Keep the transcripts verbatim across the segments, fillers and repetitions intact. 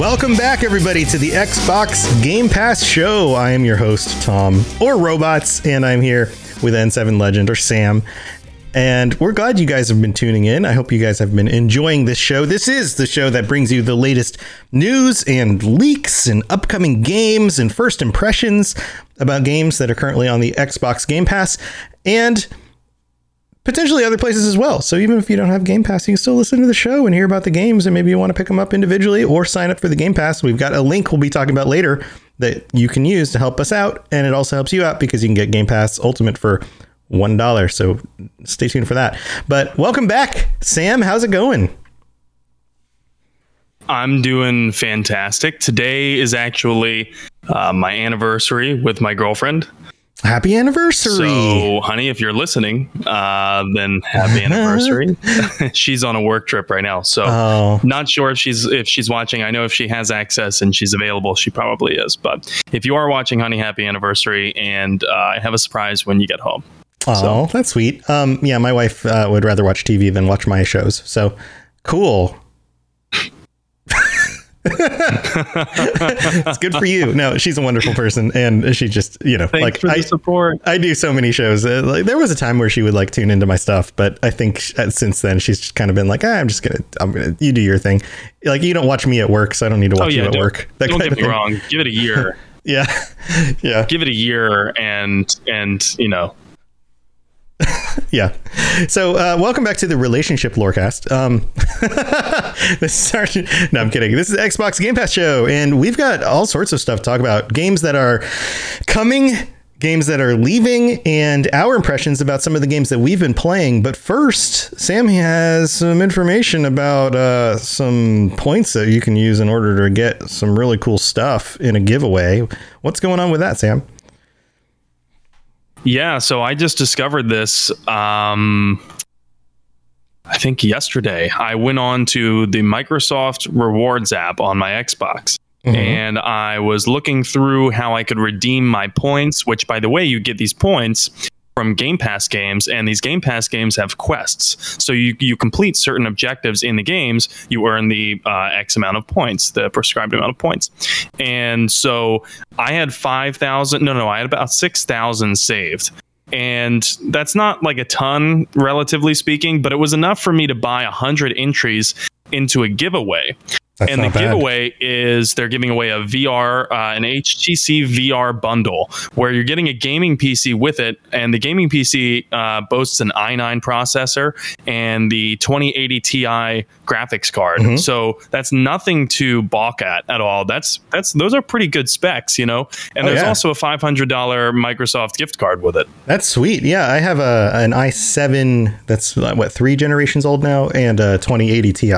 Welcome back, everybody, to the Xbox Game Pass show. I am your host, Tom, or Robots, and I'm here with N seven Legend, or Sam. And we're glad you guys have been tuning in. I hope you guys have been enjoying this show. This is the show that brings you the latest news and leaks and upcoming games and first impressions about games that are currently on the Xbox Game Pass and potentially other places as well. So even if you don't have Game Pass, you can still listen to the show and hear about the games, and maybe you want to pick them up individually or sign up for the Game Pass. We've got a link we'll be talking about later that you can use to help us out, and it also helps you out because you can get Game Pass Ultimate for one dollar. So stay tuned for that. But welcome back, Sam. How's it going? I'm doing fantastic. Today is actually uh, my anniversary with my girlfriend. Happy anniversary. So, honey, if you're listening, uh, then happy anniversary. She's on a work trip right now, so oh. Not sure if she's if she's watching. I know if she has access and she's available, she probably is. But if you are watching, honey, happy anniversary, and uh, I have a surprise when you get home. Oh, so. That's sweet. Um, yeah, my wife uh, would rather watch T V than watch my shows. So cool. It's good for you. No, she's a wonderful person, and she just, you know, thanks like for the I support. I do so many shows. Uh, like there was a time where she would like tune into my stuff, but I think sh- since then she's just kind of been like, ah, I'm just gonna, I'm gonna, you do your thing. Like you don't watch me at work, so I don't need to watch oh, yeah, you at work. That don't kind get of me thing. Wrong. Give it a year. yeah, yeah. Give it a year, and and you know. Yeah. So uh, welcome back to the Relationship Lorecast. Um, this is our, no, I'm kidding. This is the Xbox Game Pass show, and we've got all sorts of stuff to talk about. Games that are coming, games that are leaving, and our impressions about some of the games that we've been playing. But first, Sam has some information about uh, some points that you can use in order to get some really cool stuff in a giveaway. What's going on with that, Sam? Yeah, so I just discovered this, um, I think yesterday. I went on to the Microsoft Rewards app on my Xbox, mm-hmm. and I was looking through how I could redeem my points, which, by the way, you get these points from Game Pass games, and these Game Pass games have quests. So you, you complete certain objectives in the games, you earn the uh, X amount of points, the prescribed amount of points. And so I had five thousand, no, no, I had about six thousand saved. And that's not like a ton, relatively speaking, but it was enough for me to buy one hundred entries into a giveaway. That's and the bad. Giveaway is they're giving away a V R, uh, an H T C V R bundle where you're getting a gaming P C with it. And the gaming P C uh, boasts an i nine processor and the twenty eighty Ti graphics card. Mm-hmm. So that's nothing to balk at at all. That's that's those are pretty good specs, you know. And oh, there's yeah. also a five hundred dollars Microsoft gift card with it. That's sweet. Yeah, I have a an i seven that's what, three generations old now, and a twenty eighty Ti.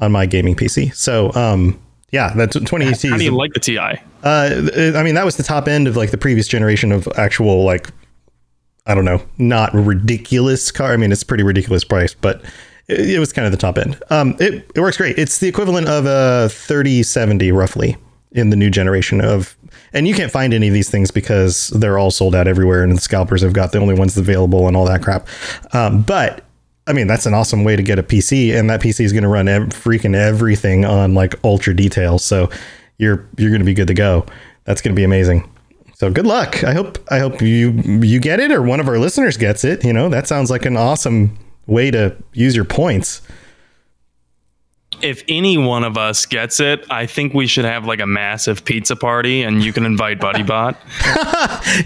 On my gaming P C. So, um, yeah, that's twenty eighty. How do you like the Ti? Uh, I mean, that was the top end of like the previous generation of actual, like, I don't know, not ridiculous car. I mean, it's pretty ridiculous price, but it, it was kind of the top end. Um, it, it works great. It's the equivalent of a thirty seventy roughly in the new generation of, and you can't find any of these things because they're all sold out everywhere, and the scalpers have got the only ones available and all that crap. Um, but I mean, that's an awesome way to get a P C, and that P C is going to run ev- freaking everything on like ultra detail. So you're you're going to be good to go. That's going to be amazing. So good luck. I hope I hope you you get it, or one of our listeners gets it. You know, that sounds like an awesome way to use your points. If any one of us gets it, I think we should have like a massive pizza party, and you can invite Buddy Bot.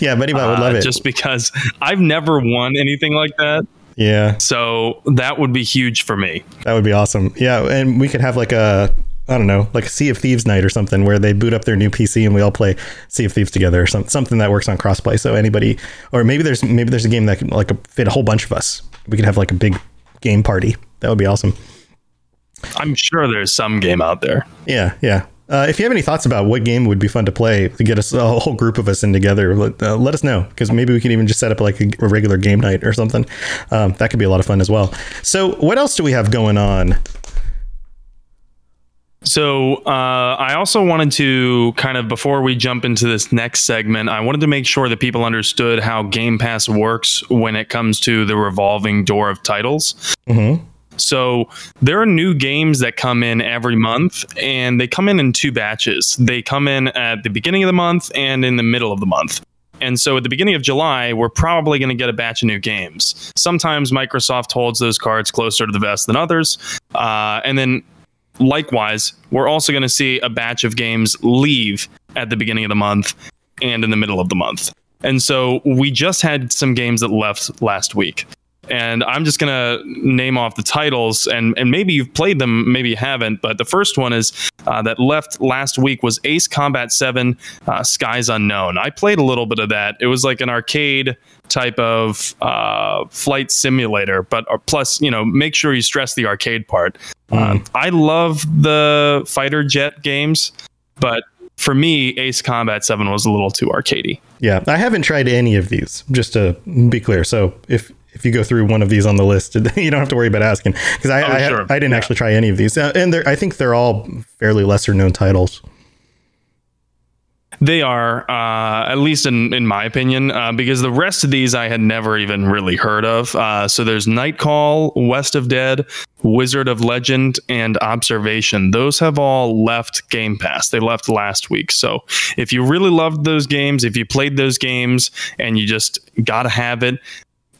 Yeah, Buddy Bot would love uh, it. Just because I've never won anything like that. Yeah. So that would be huge for me. That would be awesome. Yeah. And we could have like a, I don't know, like a Sea of Thieves night or something where they boot up their new P C and we all play Sea of Thieves together, or some, something that works on crossplay. So anybody, or maybe there's maybe there's a game that can like fit a whole bunch of us. We could have like a big game party that would be awesome. I'm sure there's some game out there. Yeah, yeah. Uh, if you have any thoughts about what game would be fun to play to get us a whole group of us in together, let, uh, let us know, because maybe we can even just set up like a, a regular game night or something. Um, that could be a lot of fun as well. So what else do we have going on? So uh, I also wanted to kind of, before we jump into this next segment, I wanted to make sure that people understood how Game Pass works when it comes to the revolving door of titles. Mm-hmm. So there are new games that come in every month, and they come in in two batches. They come in at the beginning of the month and in the middle of the month. And so at the beginning of July, we're probably going to get a batch of new games. Sometimes Microsoft holds those cards closer to the vest than others. Uh, and then likewise, we're also going to see a batch of games leave at the beginning of the month and in the middle of the month. And so we just had some games that left last week. And I'm just going to name off the titles, and, and maybe you've played them, maybe you haven't. But the first one is uh, that left last week was Ace Combat seven uh, Skies Unknown. I played a little bit of that. It was like an arcade type of uh, flight simulator, but or plus, you know, make sure you stress the arcade part. Mm. Uh, I love the fighter jet games, but for me, Ace Combat seven was a little too arcadey. Yeah, I haven't tried any of these, just to be clear. So if If you go through one of these on the list, you don't have to worry about asking, because I, oh, sure. I I didn't yeah. actually try any of these. Uh, and I think they're all fairly lesser known titles. They are, uh, at least in, in my opinion, uh, because the rest of these I had never even really heard of. Uh, so there's Night Call, West of Dead, Wizard of Legend, and Observation. Those have all left Game Pass. They left last week. So if you really loved those games, if you played those games and you just got to have it,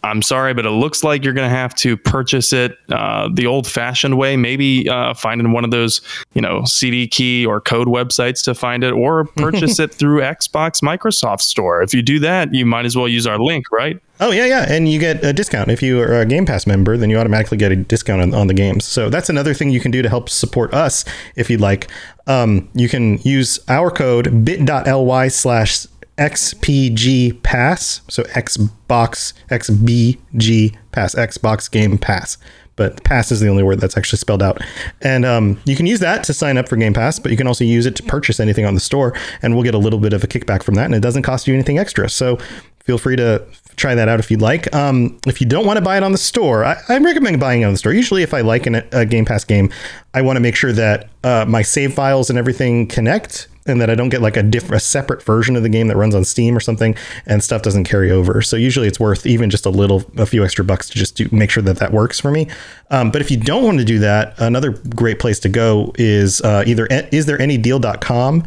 I'm sorry, but it looks like you're going to have to purchase it uh, the old-fashioned way. Maybe uh, finding one of those, you know, C D key or code websites to find it, or purchase it through Xbox Microsoft Store. If you do that, you might as well use our link, right? Oh, yeah, yeah. And you get a discount. If you are a Game Pass member, then you automatically get a discount on, on the games. So that's another thing you can do to help support us if you'd like. Um, you can use our code bit.ly slash X P G Pass, so Xbox X B G Pass, Xbox Game Pass, but Pass is the only word that's actually spelled out. And um, you can use that to sign up for Game Pass, but you can also use it to purchase anything on the store, and we'll get a little bit of a kickback from that, and it doesn't cost you anything extra. So feel free to try that out if you'd like. Um, if you don't want to buy it on the store, I, I recommend buying it on the store. Usually if I like an, a Game Pass game, I want to make sure that uh, my save files and everything connect, and that I don't get like a diff- a separate version of the game that runs on Steam or something, and stuff doesn't carry over. So usually it's worth even just a little, a few extra bucks to just do, make sure that that works for me. Um, but if you don't want to do that, another great place to go is uh, either is there any deal dot com,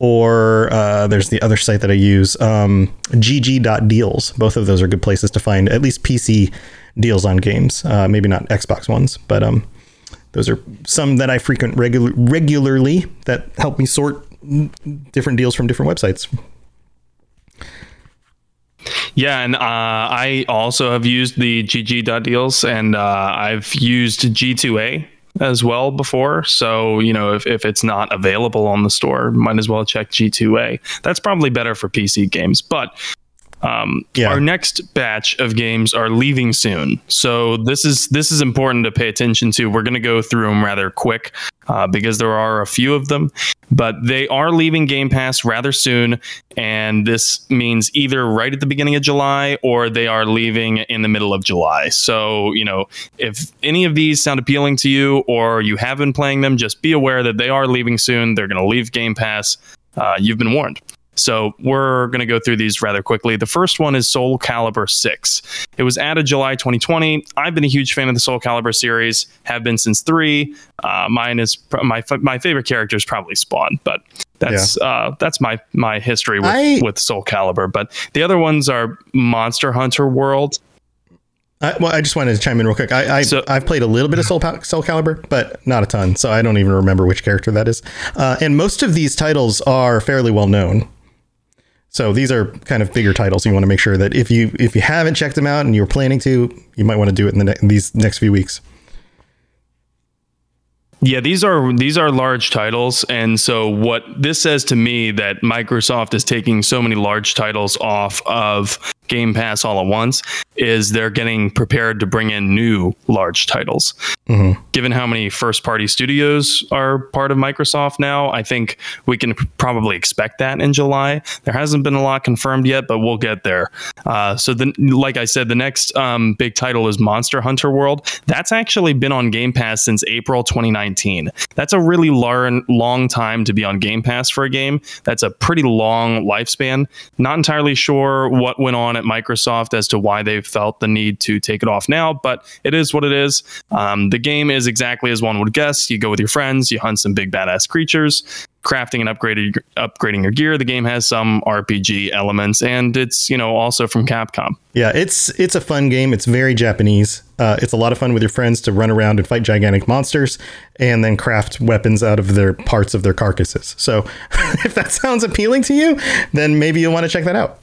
or uh, there's the other site that I use, um, G G dot deals. Both of those are good places to find at least P C deals on games. Uh, maybe not Xbox ones, but um, those are some that I frequent regu- regularly that help me sort different deals from different websites. Yeah, and uh, I also have used the G G dot deals, and uh, I've used G two A as well before. So, you know, if, if it's not available on the store, might as well check G two A. That's probably better for P C games. But um, yeah. Our next batch of games are leaving soon. So this is this is important to pay attention to. We're going to go through them rather quick uh, because there are a few of them. But they are leaving Game Pass rather soon, and this means either right at the beginning of July, or they are leaving in the middle of July. So, you know, if any of these sound appealing to you, or you have been playing them, just be aware that they are leaving soon. They're going to leave Game Pass. Uh, you've been warned. So we're going to go through these rather quickly. The first one is Soul Calibur six. It was added July twenty twenty. I've been a huge fan of the Soul Calibur series, have been since three. Uh, mine is my my favorite character is probably Spawn, but that's yeah. uh, that's my my history with, I, with Soul Calibur. But the other ones are Monster Hunter World. I, well, I just wanted to chime in real quick. I, I so, I've played a little bit of Soul, Soul Calibur, but not a ton, so I don't even remember which character that is. Uh, and most of these titles are fairly well known. So these are kind of bigger titles. You want to make sure that if you if you haven't checked them out and you're planning to, you might want to do it in, the ne- in these next few weeks. Yeah, these are these are large titles. And so what this says to me that Microsoft is taking so many large titles off of Game Pass all at once is they're getting prepared to bring in new large titles. Mm-hmm. Given how many first-party studios are part of Microsoft now, I think we can probably expect that in July. There hasn't been a lot confirmed yet, but we'll get there. Uh, so, the, like I said, the next um, big title is Monster Hunter World. That's actually been on Game Pass since April twenty nineteen. That's a really lar- long time to be on Game Pass for a game. That's a pretty long lifespan. Not entirely sure what went on at Microsoft as to why they felt the need to take it off now, but it is what it is. Um, the game is exactly as one would guess. You go with your friends, you hunt some big badass creatures, crafting and upgraded, upgrading your gear. The game has some R P G elements, and it's, you know, also from Capcom. Yeah, it's it's a fun game. It's very Japanese. Uh, it's a lot of fun with your friends to run around and fight gigantic monsters and then craft weapons out of their parts of their carcasses. So if that sounds appealing to you, then maybe you'll want to check that out.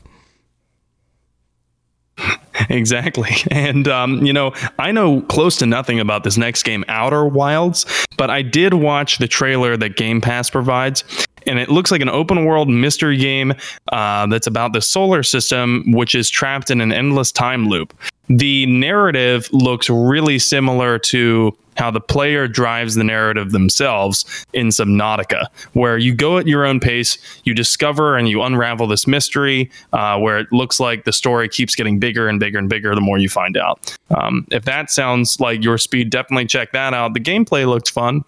Exactly. And, um, you know, I know close to nothing about this next game, Outer Wilds, but I did watch the trailer that Game Pass provides. And it looks like an open world mystery game uh, that's about the solar system, which is trapped in an endless time loop. The narrative looks really similar to how the player drives the narrative themselves in Subnautica, where you go at your own pace, you discover and you unravel this mystery uh, where it looks like the story keeps getting bigger and bigger and bigger the more you find out. Um, if that sounds like your speed, definitely check that out. The gameplay looked fun.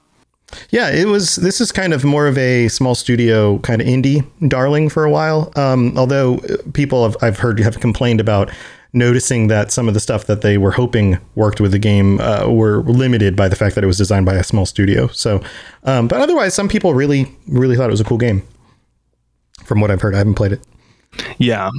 Yeah, it was. This is kind of more of a small studio kind of indie darling for a while. Um, although people have, I've heard have complained about noticing that some of the stuff that they were hoping worked with the game uh, were limited by the fact that it was designed by a small studio. So, um, but otherwise, some people really, really thought it was a cool game. From what I've heard, I haven't played it. Yeah.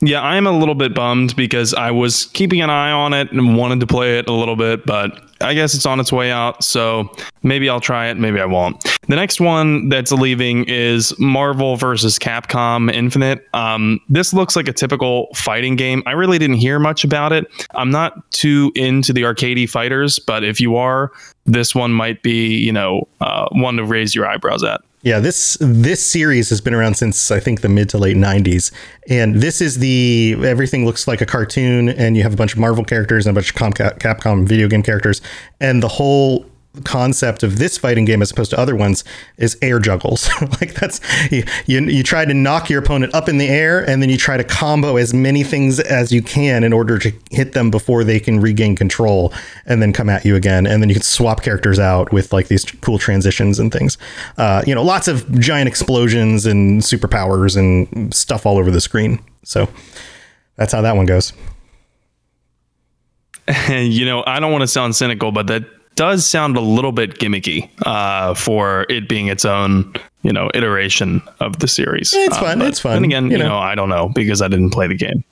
Yeah, I'm a little bit bummed because I was keeping an eye on it and wanted to play it a little bit, but I guess it's on its way out. So maybe I'll try it. Maybe I won't. The next one that's leaving is Marvel versus Capcom Infinite. Um, this looks like a typical fighting game. I really didn't hear much about it. I'm not too into the arcadey fighters, but if you are, this one might be, you know, uh, one to raise your eyebrows at. Yeah, this this series has been around since, I think, the mid to late nineties. And this is the everything looks like a cartoon, and you have a bunch of Marvel characters and a bunch of Capcom video game characters. And the whole concept of this fighting game, as opposed to other ones, is air juggles. Like that's you, you you try to knock your opponent up in the air, and then you try to combo as many things as you can in order to hit them before they can regain control and then come at you again. And then you can swap characters out with like these t- cool transitions and things. Uh, you know, lots of giant explosions and superpowers and stuff all over the screen. So that's how that one goes. You know, I don't want to sound cynical, but that does sound a little bit gimmicky uh, for it being its own, you know, iteration of the series. It's uh, fun. It's fun. And again, you, you know, know, I don't know because I didn't play the game.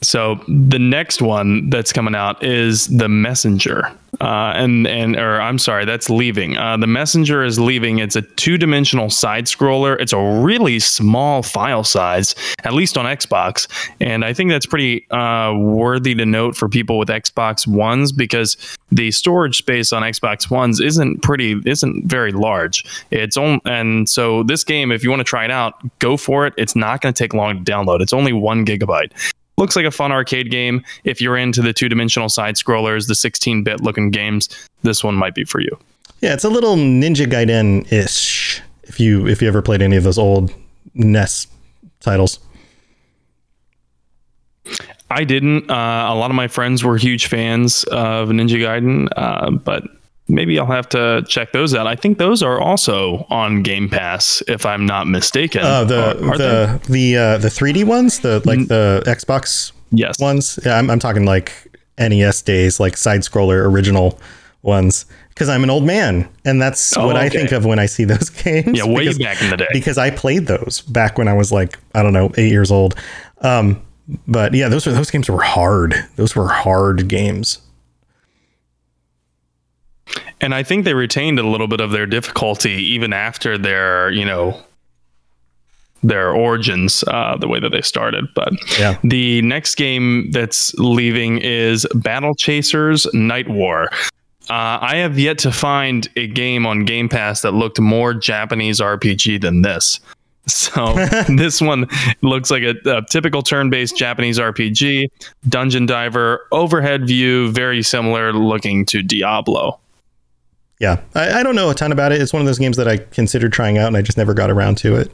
So the next one that's coming out is The Messenger, uh, and and or I'm sorry, that's leaving. Uh, The Messenger is leaving. It's a two-dimensional side scroller. It's a really small file size, at least on Xbox, and I think that's pretty uh, worthy to note for people with Xbox Ones because the storage space on Xbox Ones isn't pretty, isn't very large. It's on, and so this game, if you want to try it out, go for it. It's not going to take long to download. It's only one gigabyte. Looks like a fun arcade game. If you're into the two-dimensional side-scrollers, the sixteen-bit looking games, this one might be for you. Yeah, it's a little Ninja Gaiden-ish, if you if you ever played any of those old N E S titles. I didn't. Uh, a lot of my friends were huge fans of Ninja Gaiden, uh, but maybe I'll have to check those out. I think those are also on Game Pass, if I'm not mistaken. Oh, uh, the are, are the they? the uh, the three D ones, the like mm. the Xbox yes. ones. Yeah, I'm I'm talking like N E S days, like side scroller original ones. Because I'm an old man, and that's oh, what okay. I think of when I see those games. Yeah, way because, back in the day. Because I played those back when I was like I don't know eight years old. Um, but yeah, those were those games were hard. Those were hard games. And I think they retained a little bit of their difficulty even after their, you know, their origins, uh, the way that they started. But yeah. The next game that's leaving is Battle Chasers Night War. Uh, I have yet to find a game on Game Pass that looked more Japanese R P G than this. So this one looks like a, a typical turn-based Japanese R P G, dungeon diver, overhead view, very similar looking to Diablo. Yeah, I, I don't know a ton about it. It's one of those games that I considered trying out and I just never got around to it.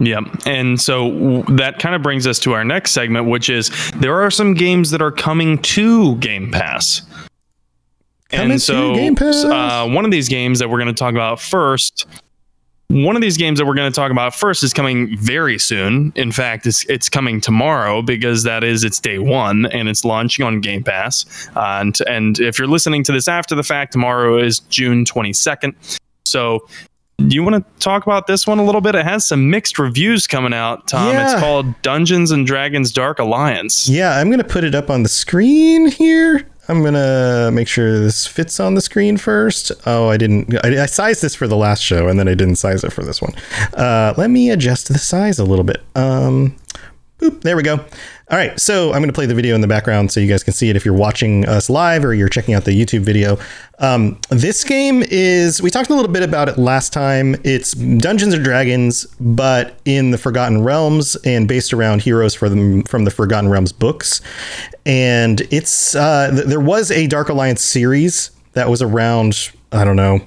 Yep. And so w- that kind of brings us to our next segment, which is there are some games that are coming to Game Pass. Coming and so to Game Pass? Uh, one of these games that we're going to talk about first... One of these games that we're going to talk about first is coming very soon. In fact, it's it's coming tomorrow because that is its day one and it's launching on Game Pass. Uh, and, and if you're listening to this after the fact, tomorrow is June twenty-second. So do you want to talk about this one a little bit? It has some mixed reviews coming out, Tom. Yeah. It's called Dungeons and Dragons Dark Alliance. Yeah, I'm going to put it up on the screen here. I'm going to make sure this fits on the screen first. Oh, I didn't. I, I sized this for the last show, and then I didn't size it for this one. Uh, let me adjust the size a little bit. Um, boop, there we go. All right, so I'm going to play the video in the background so you guys can see it if you're watching us live or you're checking out the YouTube video. Um, this game is, we talked a little bit about it last time. It's Dungeons and Dragons, but in the Forgotten Realms and based around heroes from, from the Forgotten Realms books. And it's uh, th- there was a Dark Alliance series that was around, I don't know,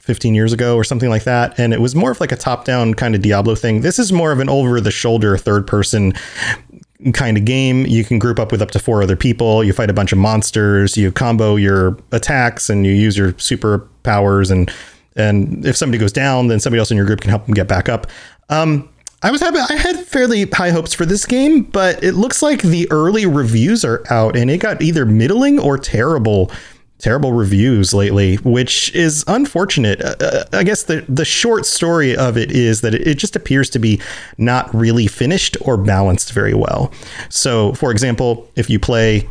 fifteen years ago or something like that. And it was more of like a top down kind of Diablo thing. This is more of an over the shoulder third person kind of game. You can group up with up to four other people. You fight a bunch of monsters. You combo your attacks and you use your superpowers. And and if somebody goes down, then somebody else in your group can help them get back up. Um, I was having, I had fairly high hopes for this game, but it looks like the early reviews are out and it got either middling or terrible. Terrible reviews lately, which is unfortunate. Uh, I guess the, the short story of it is that it, it just appears to be not really finished or balanced very well. So, for example, if you play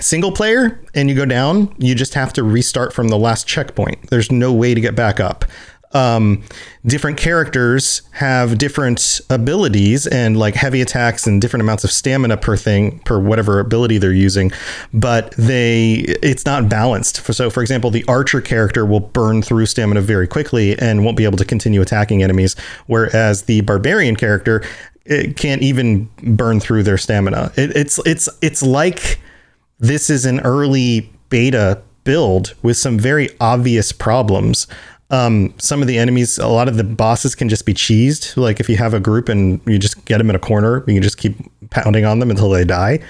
single player and you go down, you just have to restart from the last checkpoint. There's no way to get back up. Um, different characters have different abilities and like heavy attacks and different amounts of stamina per thing, per whatever ability they're using, but they, it's not balanced. For, so for example, the archer character will burn through stamina very quickly and won't be able to continue attacking enemies. Whereas the barbarian character, it can't even burn through their stamina. It, it's, it's, it's like this is an early beta build with some very obvious problems. Um, some of the enemies, a lot of the bosses can just be cheesed. Like if you have a group and you just get them in a corner, you can just keep pounding on them until they die.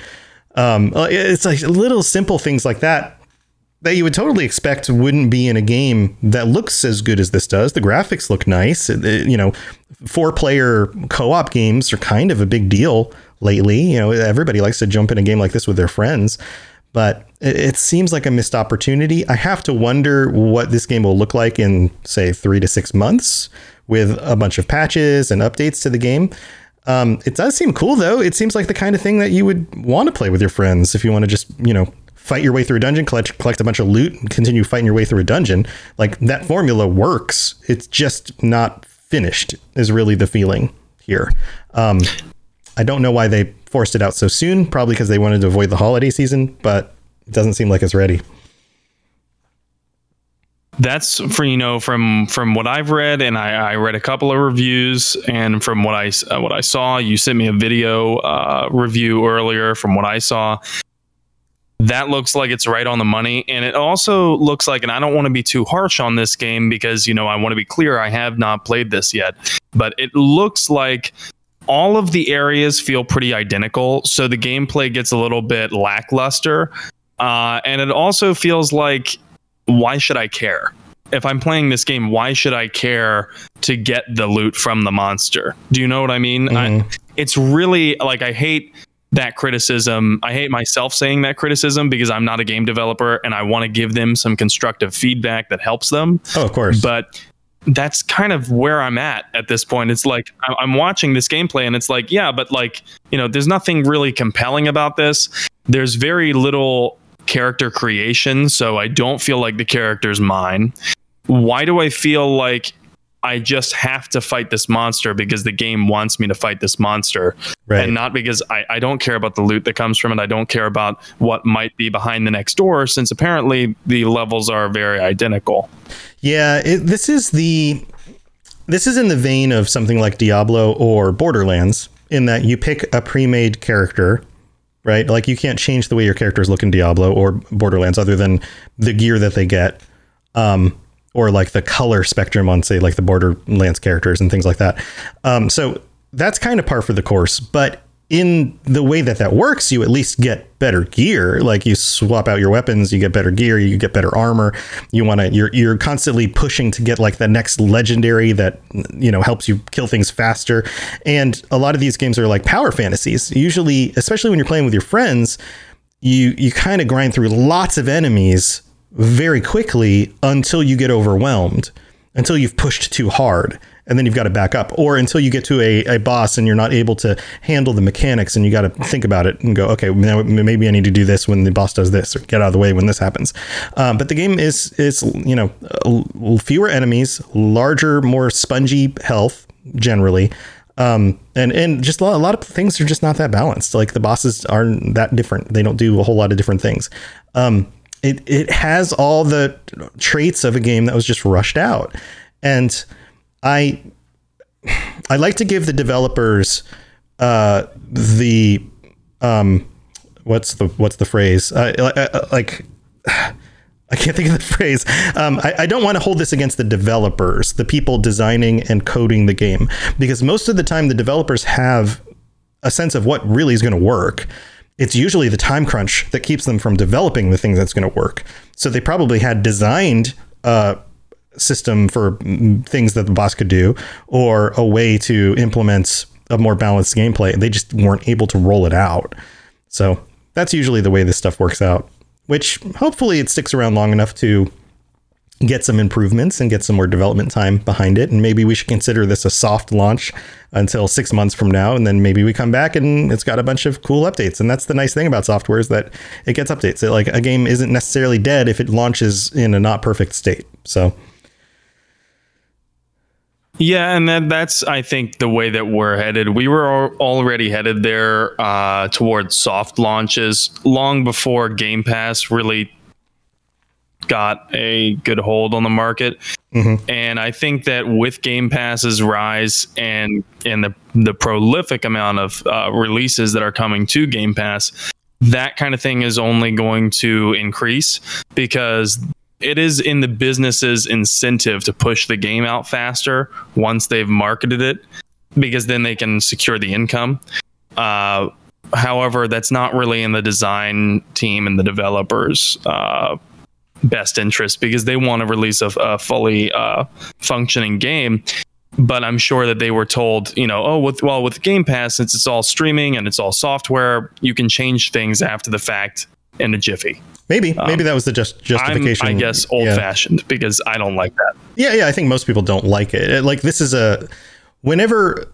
Um, it's like little simple things like that that you would totally expect wouldn't be in a game that looks as good as this does. The graphics look nice. It, it, you know, four player co-op games are kind of a big deal lately. You know, everybody likes to jump in a game like this with their friends. But it seems like a missed opportunity. I have to wonder what this game will look like in, say, three to six months with a bunch of patches and updates to the game. Um, it does seem cool, though. It seems like the kind of thing that you would want to play with your friends if you want to just, you know, fight your way through a dungeon, collect, collect a bunch of loot and continue fighting your way through a dungeon. Like that formula works. It's just not finished is really the feeling here. Um, I don't know why they forced it out so soon, probably because they wanted to avoid the holiday season, but it doesn't seem like it's ready. That's for, you know, from from what I've read, and I, I read a couple of reviews, and from what I uh, what I saw, you sent me a video uh, review earlier. From what I saw, that looks like it's right on the money, and it also looks like, and I don't want to be too harsh on this game because, you know, I want to be clear, I have not played this yet, but it looks like all of the areas feel pretty identical, so the gameplay gets a little bit lackluster. Uh, and it also feels like, why should I care? If I'm playing this game, why should I care to get the loot from the monster? Do you know what I mean? Mm-hmm. I, it's really like, I hate that criticism. I hate myself saying that criticism because I'm not a game developer and I want to give them some constructive feedback that helps them. Oh, of course. But that's kind of where I'm at at this point. It's like I'm watching this gameplay and it's like, yeah, but like, you know, there's nothing really compelling about this. There's very little character creation, so I don't feel like the character's mine. Why do I feel like I just have to fight this monster because the game wants me to fight this monster? Right. And not because I, I don't care about the loot that comes from it. I don't care about what might be behind the next door, since apparently the levels are very identical. Yeah, it, this is the This is in the vein of something like Diablo or Borderlands, in that you pick a pre-made character, right? Like, you can't change the way your characters look in Diablo or Borderlands other than the gear that they get, um, or like the color spectrum on, say, like the Borderlands characters and things like that. Um, so that's kind of par for the course. But in the way that that works, you at least get better gear. Like, you swap out your weapons, you get better gear, you get better armor. You want to, you're, you're constantly pushing to get like the next legendary that, you know, helps you kill things faster. And a lot of these games are like power fantasies. Usually, especially when you're playing with your friends, you, you kind of grind through lots of enemies very quickly until you get overwhelmed, until you've pushed too hard. And then you've got to back up, or until you get to a, a boss and you're not able to handle the mechanics and you got to think about it and go, OK, now maybe I need to do this when the boss does this, or get out of the way when this happens. Um, but the game is, is, you know, fewer enemies, larger, more spongy health generally. Um, and, and just a lot, a lot of things are just not that balanced. Like, the bosses aren't that different. They don't do a whole lot of different things. Um, it, it has all the traits of a game that was just rushed out. And I I like to give the developers uh, the um, what's the what's the phrase uh, I, I, like I can't think of the phrase. Um, I, I don't want to hold this against the developers, the people designing and coding the game, because most of the time the developers have a sense of what really is going to work. It's usually the time crunch that keeps them from developing the thing that's going to work. So they probably had designed uh system for things that the boss could do, or a way to implement a more balanced gameplay, and they just weren't able to roll it out. So that's usually the way this stuff works out, which hopefully it sticks around long enough to get some improvements and get some more development time behind it. And maybe we should consider this a soft launch until six months from now, and then maybe we come back and it's got a bunch of cool updates. And that's the nice thing about software, is that it gets updates. It, like, a game isn't necessarily dead if it launches in a not perfect state. So yeah, and that, that's, I think, the way that we're headed. We were already headed there uh, towards soft launches long before Game Pass really got a good hold on the market. Mm-hmm. And I think that with Game Pass's rise and and the, the prolific amount of uh, releases that are coming to Game Pass, that kind of thing is only going to increase, because it is in the business's incentive to push the game out faster once they've marketed it, because then they can secure the income. Uh, however, that's not really in the design team and the developers' uh, best interest, because they want to release a, a fully uh, functioning game. But I'm sure that they were told, you know, oh, with, well, with Game Pass, since it's all streaming and it's all software, you can change things after the fact in a jiffy. Maybe, maybe um, that was the just justification. I'm, I guess, old yeah. fashioned, because I don't like that. Yeah. Yeah. I think most people don't like it. Like, this is a, whenever,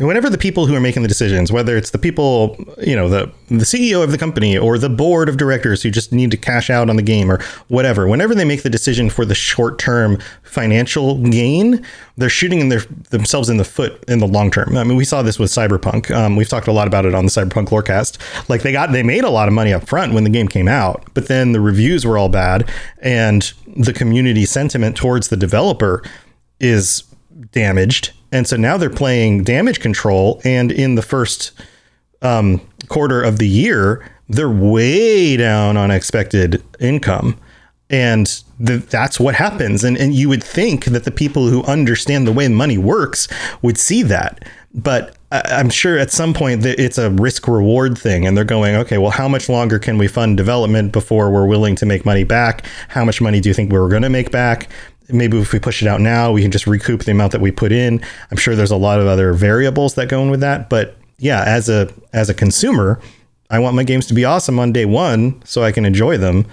whenever the people who are making the decisions, whether it's the people, you know, the, the C E O of the company or the board of directors who just need to cash out on the game or whatever, whenever they make the decision for the short term financial gain, they're shooting in their, themselves in the foot in the long term. I mean, we saw this with Cyberpunk. Um, we've talked a lot about it on the Cyberpunk Lorecast. Like, they got, they made a lot of money up front when the game came out, but then the reviews were all bad, and the community sentiment towards the developer is damaged. And so now they're playing damage control. And in the first um, quarter of the year, they're way down on expected income. And th- that's what happens. And, and you would think that the people who understand the way money works would see that. But I- I'm sure at some point that it's a risk reward thing. And they're going, OK, well, how much longer can we fund development before we're willing to make money back? How much money do you think we're going to make back? Maybe if we push it out now, we can just recoup the amount that we put in. I'm sure there's a lot of other variables that go in with that. But yeah, as a as a consumer, I want my games to be awesome on day one so I can enjoy them.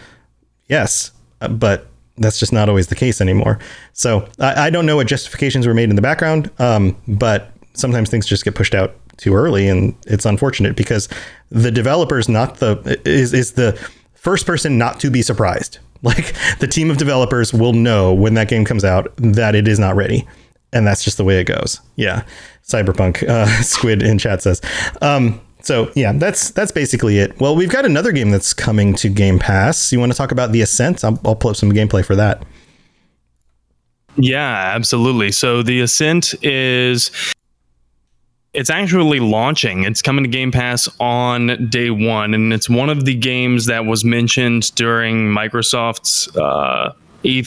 Yes, but that's just not always the case anymore. So I, I don't know what justifications were made in the background, um, but sometimes things just get pushed out too early. And it's unfortunate, because the developer's not the is, is the first person not to be surprised. Like, the team of developers will know when that game comes out that it is not ready. And that's just the way it goes. Yeah. Cyberpunk, uh, Squid in chat says. Um, so, yeah, that's that's basically it. Well, we've got another game that's coming to Game Pass. You want to talk about The Ascent? I'll, I'll pull up some gameplay for that. Yeah, absolutely. So The Ascent is... It's actually launching. It's coming to Game Pass on day one, and it's one of the games that was mentioned during Microsoft's uh, E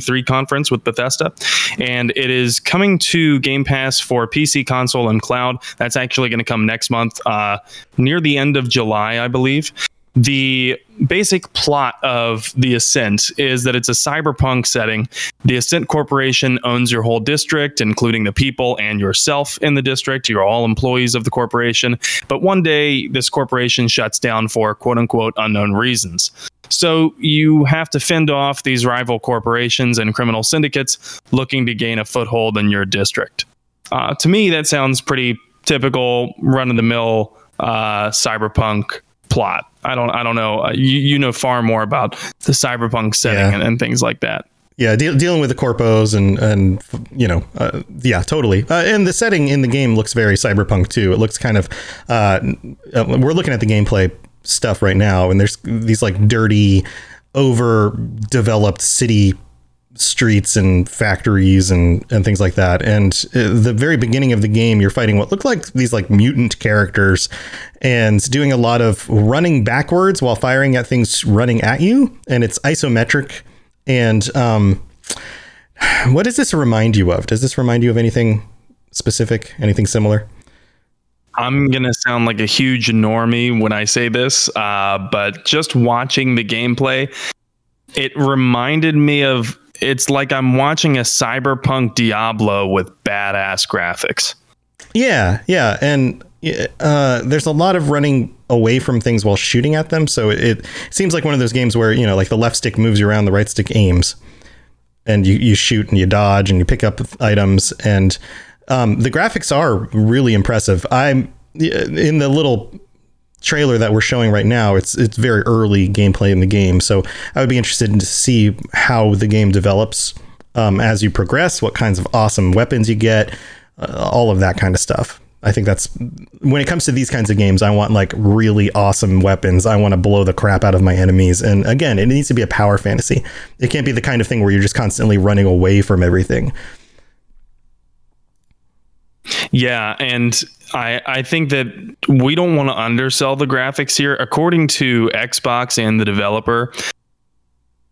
three conference with Bethesda, and it is coming to Game Pass for P C, console, and cloud. That's actually going to come next month, uh, near the end of July, I believe. The basic plot of The Ascent is that it's a cyberpunk setting. The Ascent Corporation owns your whole district, including the people and yourself in the district. You're all employees of the corporation. But one day, this corporation shuts down for quote-unquote unknown reasons. So you have to fend off these rival corporations and criminal syndicates looking to gain a foothold in your district. Uh, to me, that sounds pretty typical, run-of-the-mill uh, cyberpunk plot. I don't. I don't know. Uh, you, you know far more about the cyberpunk setting yeah. and, and things like that. Yeah, de- dealing with the corpos and and you know, uh, yeah, totally. Uh, and the setting in the game looks very cyberpunk too. It looks kind of. Uh, we're looking at the gameplay stuff right now, and there's these like dirty, overdeveloped city streets and factories and and things like that. And uh, the very beginning of the game, you're fighting what look like these like mutant characters and doing a lot of running backwards while firing at things running at you. And it's isometric. And um, what does this remind you of? Does this remind you of anything specific? Anything similar? I'm going to sound like a huge normie when I say this, uh, but just watching the gameplay, it reminded me of it's like I'm watching a cyberpunk Diablo with badass graphics. Yeah, yeah. And uh, there's a lot of running away from things while shooting at them. So it, it seems like one of those games where, you know, like the left stick moves you around, the right stick aims, and you, you shoot and you dodge and you pick up items. And um, the graphics are really impressive. I'm in the little trailer that we're showing right now. It's it's very early gameplay in the game, so I would be interested in to see how the game develops um, as you progress, what kinds of awesome weapons you get, uh, all of that kind of stuff. I think that's when it comes to these kinds of games, I want like really awesome weapons. I want to blow the crap out of my enemies. And again, it needs to be a power fantasy. It can't be the kind of thing where you're just constantly running away from everything. Yeah, and I, I think that we don't want to undersell the graphics here. According to Xbox and the developer,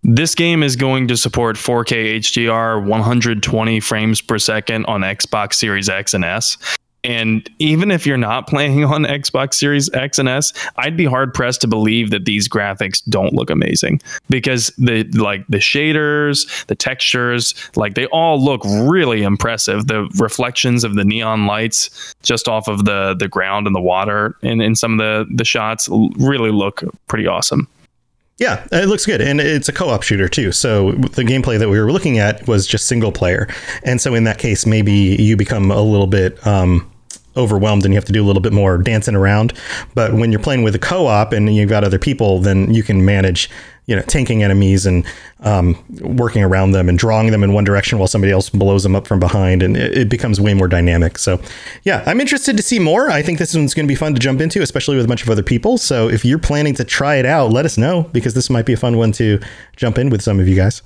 this game is going to support four K H D R, one hundred twenty frames per second on Xbox Series X and S. And even if you're not playing on Xbox Series X and S, I'd be hard pressed to believe that these graphics don't look amazing, because the like the shaders, the textures, like they all look really impressive. The reflections of the neon lights just off of the, the ground and the water and in some of the, the shots really look pretty awesome. Yeah, it looks good. And it's a co-op shooter, too. So the gameplay that we were looking at was just single player. And so in that case, maybe you become a little bit um, overwhelmed and you have to do a little bit more dancing around. But when you're playing with a co-op and you've got other people, then you can manage, you know, tanking enemies and um, working around them and drawing them in one direction while somebody else blows them up from behind. And it, it becomes way more dynamic. So, yeah, I'm interested to see more. I think this one's going to be fun to jump into, especially with a bunch of other people. So if you're planning to try it out, let us know, because this might be a fun one to jump in with some of you guys.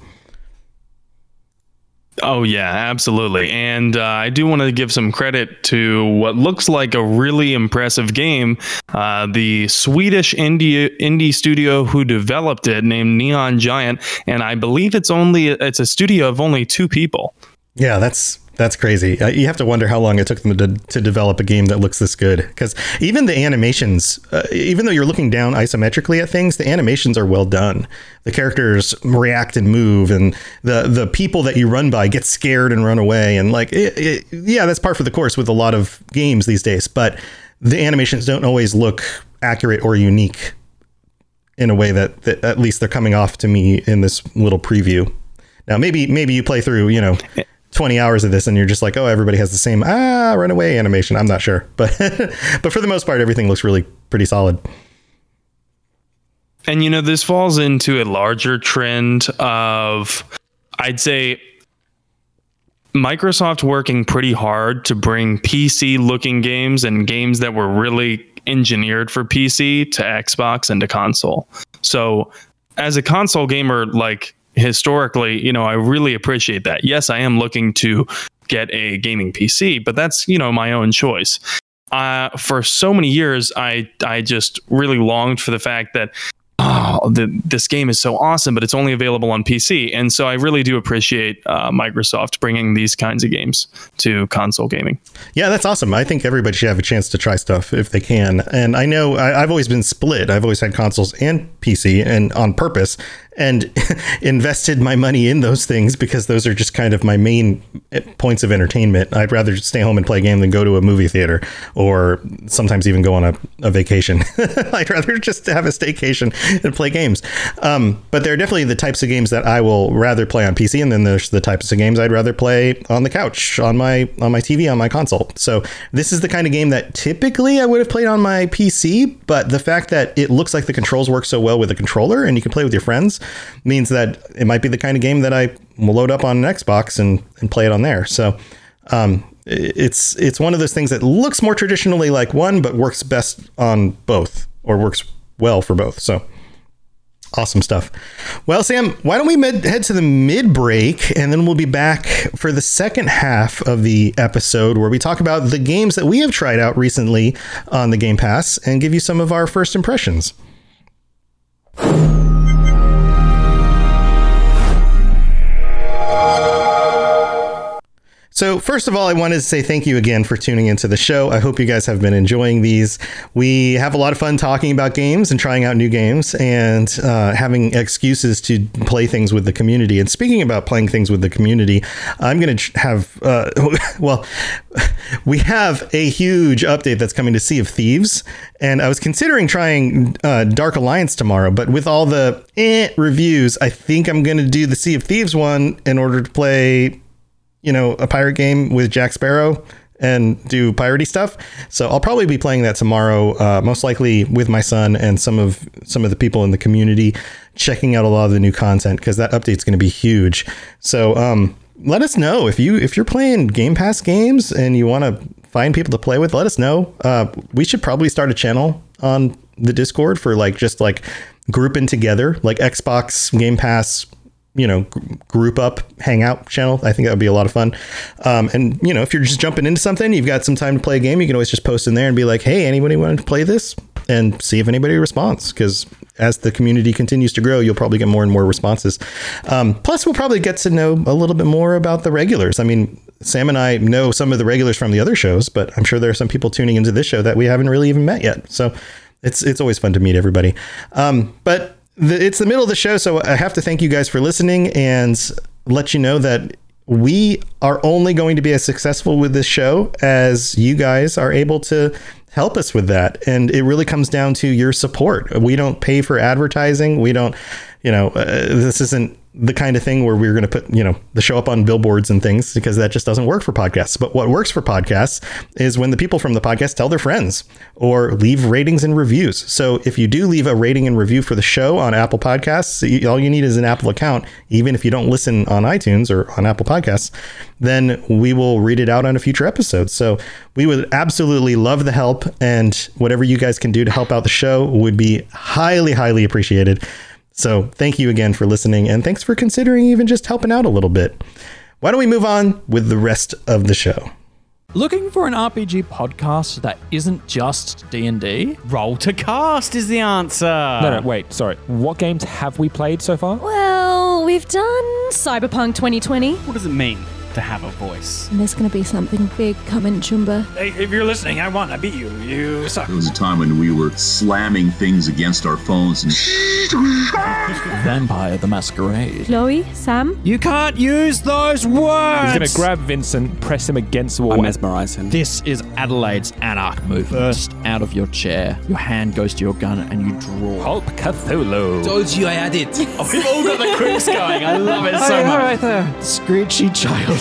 Oh, yeah, absolutely. And uh, I do want to give some credit to what looks like a really impressive game. Uh, the Swedish indie, indie studio who developed it, named Neon Giant. And I believe it's only it's a studio of only two people. Yeah, that's that's crazy. You have to wonder how long it took them to, to develop a game that looks this good, because even the animations, uh, even though you're looking down isometrically at things, the animations are well done. The characters react and move, and the the people that you run by get scared and run away. And like, it, it, yeah, that's par for the course with a lot of games these days. But the animations don't always look accurate or unique in a way that, that at least they're coming off to me in this little preview. Now, maybe maybe you play through, you know, twenty hours of this and you're just like, oh, everybody has the same ah runaway animation. I'm not sure, but but for the most part, everything looks really pretty solid. And, you know, this falls into a larger trend of, I'd say, Microsoft working pretty hard to bring P C looking games and games that were really engineered for P C to Xbox and to console. So as a console gamer, like, historically, you know, I really appreciate that. Yes, I am looking to get a gaming P C, but that's, you know, my own choice. Uh, for so many years, I I just really longed for the fact that, oh, the, this game is so awesome, but it's only available on P C. And so I really do appreciate uh, Microsoft bringing these kinds of games to console gaming. Yeah, that's awesome. I think everybody should have a chance to try stuff if they can. And I know I, I've always been split. I've always had consoles and P C, and on purpose, and invested my money in those things because those are just kind of my main points of entertainment. I'd rather stay home and play a game than go to a movie theater, or sometimes even go on a, a vacation. I'd rather just have a staycation and play games. Um, but there are definitely the types of games that I will rather play on P C, and then there's the types of games I'd rather play on the couch, on my on my T V, on my console. So this is the kind of game that typically I would have played on my P C, but the fact that it looks like the controls work so well with a controller and you can play with your friends means that it might be the kind of game that I will load up on an Xbox and, and play it on there. So um, it's it's one of those things that looks more traditionally like one, but works best on both, or works well for both. So awesome stuff. Well, Sam, why don't we med- head to the mid break, and then we'll be back for the second half of the episode, where we talk about the games that we have tried out recently on the Game Pass and give you some of our first impressions. So first of all, I wanted to say thank you again for tuning into the show. I hope you guys have been enjoying these. We have a lot of fun talking about games and trying out new games, and uh, having excuses to play things with the community. And speaking about playing things with the community, I'm going to have, uh, well, we have a huge update that's coming to Sea of Thieves. And I was considering trying uh, Dark Alliance tomorrow, but with all the eh, reviews, I think I'm going to do the Sea of Thieves one in order to play, you know, a pirate game with Jack Sparrow and do piratey stuff. So I'll probably be playing that tomorrow, uh, most likely with my son and some of some of the people in the community, checking out a lot of the new content, because that update's going to be huge. So um, let us know if you if you're playing Game Pass games and you want to find people to play with. Let us know. Uh, we should probably start a channel on the Discord for like just like grouping together, like Xbox Game Pass, you know, group up, hangout channel. I think that would be a lot of fun. Um, and, you know, if you're just jumping into something, you've got some time to play a game, you can always just post in there and be like, hey, anybody want to play this? And see if anybody responds, because as the community continues to grow, you'll probably get more and more responses. Um, plus, we'll probably get to know a little bit more about the regulars. I mean, Sam and I know some of the regulars from the other shows, but I'm sure there are some people tuning into this show that we haven't really even met yet. So it's it's always fun to meet everybody. Um, but The, it's the middle of the show, so I have to thank you guys for listening and let you know that we are only going to be as successful with this show as you guys are able to help us with that. And it really comes down to your support. We don't pay for advertising. We don't, you know, uh, this isn't the kind of thing where we're going to put, you know, the show up on billboards and things, because that just doesn't work for podcasts. But what works for podcasts is when the people from the podcast tell their friends or leave ratings and reviews. So if you do leave a rating and review for the show on Apple Podcasts, all you need is an Apple account. Even if you don't listen on iTunes or on Apple Podcasts, then we will read it out on a future episode. So we would absolutely love the help, and whatever you guys can do to help out the show would be highly, highly appreciated. So thank you again for listening, and thanks for considering even just helping out a little bit. Why don't we move on with the rest of the show? Looking for an R P G podcast that isn't just D and D? Roll to Cast is the answer. No, no, wait, sorry. What games have we played so far? Well, we've done Cyberpunk twenty twenty. What does it mean to have a voice? And there's going to be something big coming, Chumba. Hey, if you're listening, I won. I beat you. You suck. There was a time when we were slamming things against our phones and Vampire the Masquerade. Chloe, Sam. You can't use those words! He's going to grab Vincent, press him against the wall. I mesmerise him. This is Adelaide's anarch move. First out of your chair, your hand goes to your gun and you draw. Pulp Cthulhu. Told you I had it. Oh, we've all got the creeps going. I love it so oh, yeah, much. All right there. Screechy child.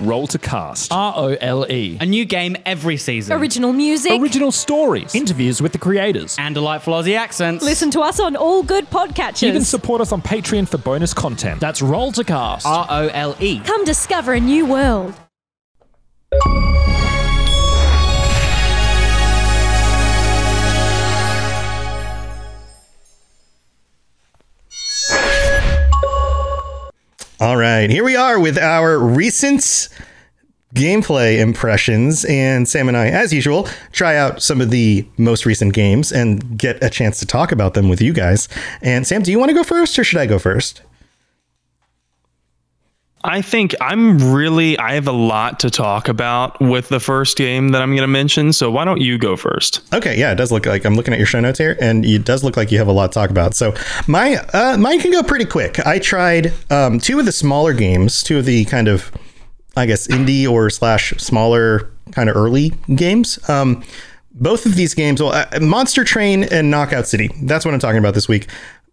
Roll to Cast. R O L E. A new game every season. Original music. Original stories. Interviews with the creators. And delightful Aussie accents. Listen to us on all good podcatchers. Even support us on Patreon for bonus content. That's Roll to Cast. R O L E. Come discover a new world. All right, here we are with our recent gameplay impressions, and Sam and I, as usual, try out some of the most recent games and get a chance to talk about them with you guys. And Sam, do you want to go first or should I go first? I think I'm really, I have a lot to talk about with the first game that I'm going to mention. So why don't you go first? Okay. Yeah. It does look like I'm looking at your show notes here, and it does look like you have a lot to talk about. So my, uh, mine can go pretty quick. I tried, um, two of the smaller games, two of the kind of, I guess, indie or slash smaller kind of early games. Um, both of these games, well, uh, Monster Train and Knockout City. That's what I'm talking about this week.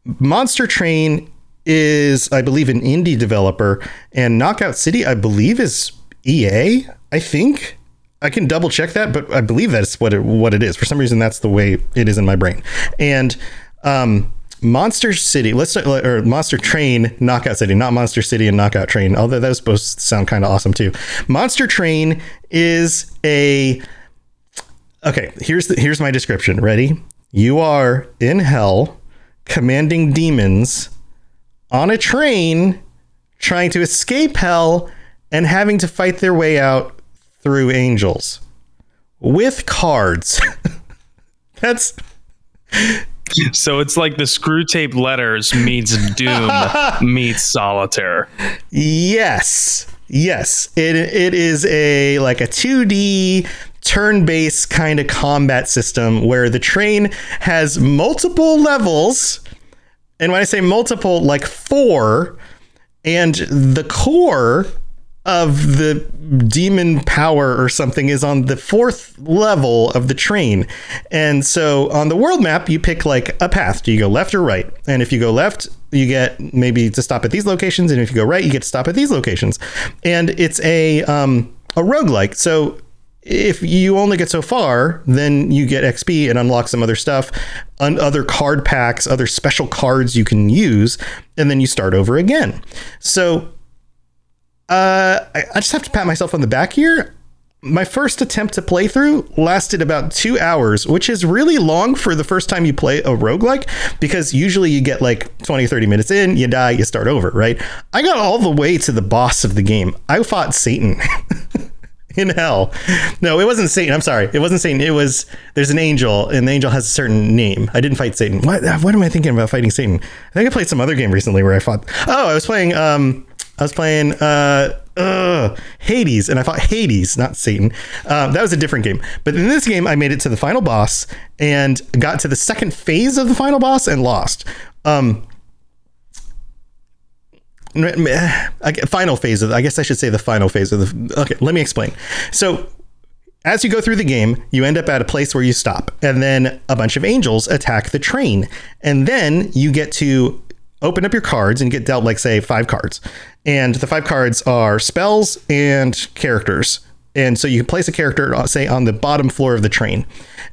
Monster Train is, I believe, an indie developer, and Knockout City, I believe, is E A. I think I can double check that, but I believe that's what it, what it is. For some reason, that's the way it is in my brain. And um, Monster City, let's start, or Monster Train, Knockout City, not Monster City and Knockout Train. Although those both sound kind of awesome too. Monster Train is a okay. Here's the, here's my description. Ready? You are in hell, commanding demons on a train, trying to escape hell and having to fight their way out through angels with cards. That's so it's like the screw tape letters meets Doom meets Solitaire. Yes, yes, it it is a like a two D turn-based kind of combat system where the train has multiple levels. And when I say multiple, like four, and the core of the demon power or something is on the fourth level of the train. And so on the world map, you pick like a path. Do you go left or right? And if you go left, you get maybe to stop at these locations. And if you go right, you get to stop at these locations. And it's a um, a roguelike. So if you only get so far, then you get X P and unlock some other stuff, on other card packs, other special cards you can use, and then you start over again. So uh, I, I just have to pat myself on the back here. My first attempt to play through lasted about two hours, which is really long for the first time you play a roguelike, because usually you get like twenty, thirty minutes in, you die, you start over, right? I got all the way to the boss of the game. I fought Satan. In hell. No, it wasn't Satan. I'm sorry. It wasn't Satan. It was, there's an angel, and the angel has a certain name. I didn't fight Satan. What, what am I thinking about fighting Satan? I think I played some other game recently where I fought. Oh, I was playing, um, I was playing, uh, uh, Hades, and I fought Hades, not Satan. Um, that was a different game. But in this game, I made it to the final boss and got to the second phase of the final boss and lost. Um, final phase of I guess I should say the final phase of the okay let me explain. So as you go through the game, you end up at a place where you stop, and then a bunch of angels attack the train, and then you get to open up your cards and get dealt like say five cards, and the five cards are spells and characters. And so you can place a character, say, on the bottom floor of the train,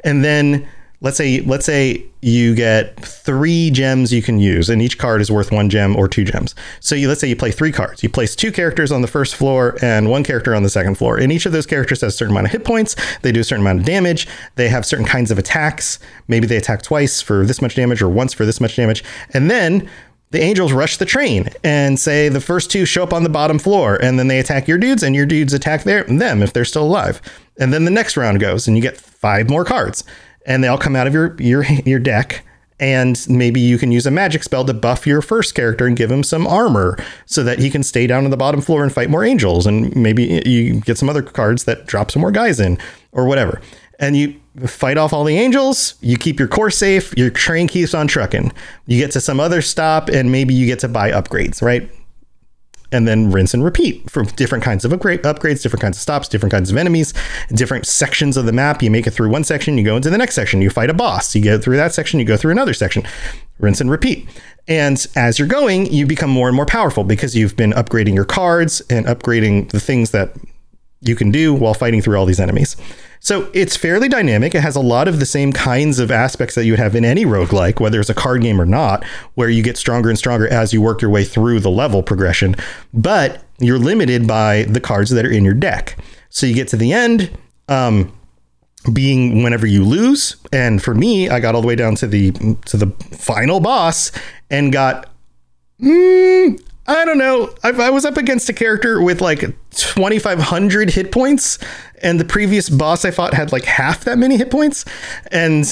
and then Let's say let's say you get three gems you can use, and each card is worth one gem or two gems. So you, let's say you play three cards. You place two characters on the first floor and one character on the second floor. And each of those characters has a certain amount of hit points. They do a certain amount of damage. They have certain kinds of attacks. Maybe they attack twice for this much damage or once for this much damage. And then the angels rush the train and say the first two show up on the bottom floor, and then they attack your dudes, and your dudes attack their, them if they're still alive. And then the next round goes, and you get five more cards. And they all come out of your, your your deck, and maybe you can use a magic spell to buff your first character and give him some armor so that he can stay down on the bottom floor and fight more angels. And maybe you get some other cards that drop some more guys in or whatever. And you fight off all the angels. You keep your core safe. Your train keeps on trucking. You get to some other stop, and maybe you get to buy upgrades, right? and then rinse and repeat for different kinds of upgrade, upgrades, different kinds of stops, different kinds of enemies, different sections of the map. You make it through one section, you go into the next section, you fight a boss, you go through that section, you go through another section, rinse and repeat. And as you're going, you become more and more powerful because you've been upgrading your cards and upgrading the things that you can do while fighting through all these enemies. So it's fairly dynamic. It has a lot of the same kinds of aspects that you would have in any roguelike, whether it's a card game or not, where you get stronger and stronger as you work your way through the level progression. But you're limited by the cards that are in your deck. So you get to the end, um, being whenever you lose. And for me, I got all the way down to the to the final boss and got... Mm, I don't know. I, I was up against a character with like twenty-five hundred hit points, and the previous boss I fought had like half that many hit points. And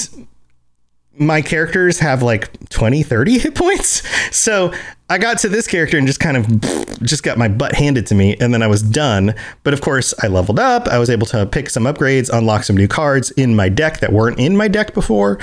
my characters have like twenty, thirty hit points. So I got to this character and just kind of just got my butt handed to me, and then I was done. But of course, I leveled up. I was able to pick some upgrades, unlock some new cards in my deck that weren't in my deck before.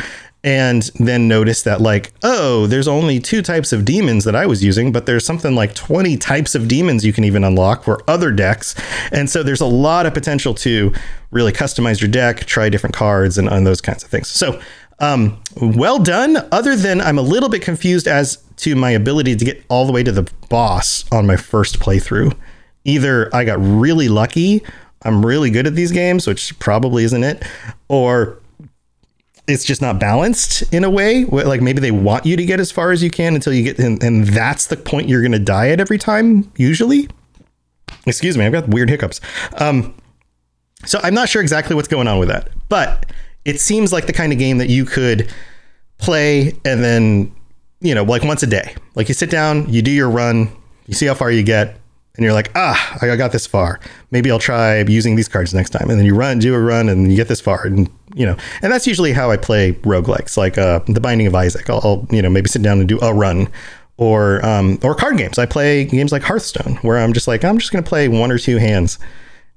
And then notice that, like, oh, there's only two types of demons that I was using, but there's something like twenty types of demons you can even unlock for other decks. And so there's a lot of potential to really customize your deck, try different cards and, and those kinds of things. So um, well done. Other than I'm a little bit confused as to my ability to get all the way to the boss on my first playthrough. Either I got really lucky, I'm really good at these games, which probably isn't it, or it's just not balanced in a way. Like maybe they want you to get as far as you can until you get, and, and that's the point you're going to die at every time. Usually, excuse me, I've got weird hiccups. Um, so I'm not sure exactly what's going on with that, but it seems like the kind of game that you could play. And then, you know, like once a day, like you sit down, you do your run, you see how far you get. And you're like, ah, I got this far. Maybe I'll try using these cards next time. And then you run, do a run, and you get this far. And, you know, and that's usually how I play roguelikes, like uh, The Binding of Isaac. I'll, I'll, you know, maybe sit down and do a run. Or um, or card games. I play games like Hearthstone, where I'm just like, I'm just going to play one or two hands.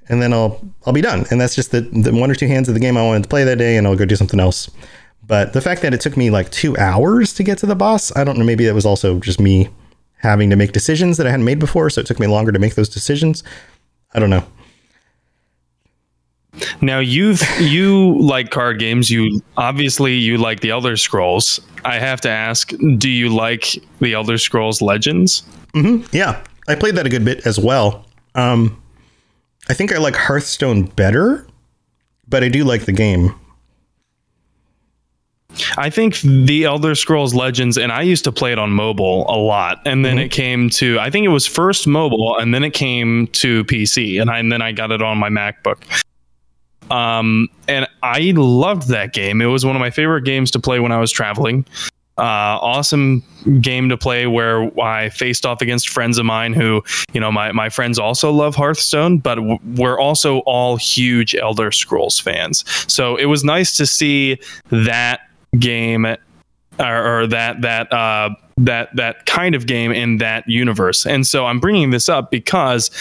And then I'll I'll be done. And that's just the, the one or two hands of the game I wanted to play that day. And I'll go do something else. But the fact that it took me like two hours to get to the boss, I don't know. Maybe that was also just me having to make decisions that I hadn't made before. So it took me longer to make those decisions. I don't know. Now you've, you like card games. You obviously you like the Elder Scrolls. I have to ask, do you like the Elder Scrolls Legends? Mm-hmm. Yeah. I played that a good bit as well. Um, I think I like Hearthstone better, but I do like the game. I think the Elder Scrolls Legends, and I used to play it on mobile a lot, and then mm-hmm. it came to, I think it was first mobile, and then it came to P C, and, I, and then I got it on my MacBook. Um, and I loved that game. It was one of my favorite games to play when I was traveling. Uh, awesome game to play where I faced off against friends of mine who, you know, my, my friends also love Hearthstone, but w- we're also all huge Elder Scrolls fans. So it was nice to see that game or, or that that uh that that kind of game in that universe. And so I'm bringing this up because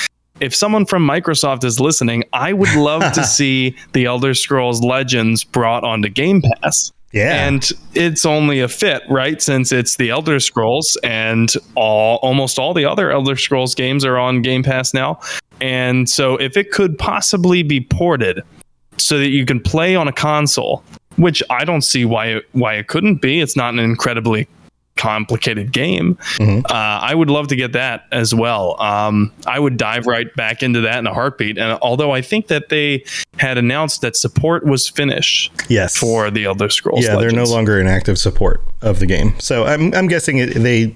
if someone from Microsoft is listening, I would love to see the Elder Scrolls Legends brought onto Game Pass. Yeah, and it's only a fit, right? Since it's the Elder Scrolls, and all almost all the other Elder Scrolls games are on Game Pass now. And so if it could possibly be ported so that you can play on a console, which I don't see why it, why it couldn't be. It's not an incredibly complicated game. Mm-hmm. Uh, I would love to get that as well. Um, I would dive right back into that in a heartbeat. And although I think that they had announced that support was finished yes. for the Elder Scrolls Yeah, Legends. They're no longer in active support of the game. So I'm I'm guessing it, they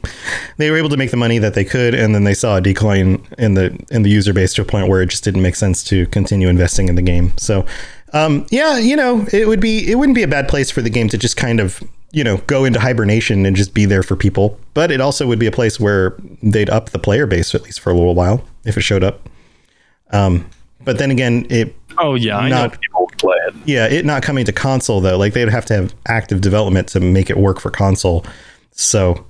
they were able to make the money that they could, and then they saw a decline in the in the user base to a point where it just didn't make sense to continue investing in the game. So Um, yeah, you know, it would be it wouldn't be a bad place for the game to just kind of, you know, go into hibernation and just be there for people. But it also would be a place where they'd up the player base, at least for a little while, if it showed up. Um, but then again, it. Oh, yeah, not, I know people would play it. Yeah, it not coming to console, though, like they'd have to have active development to make it work for console. So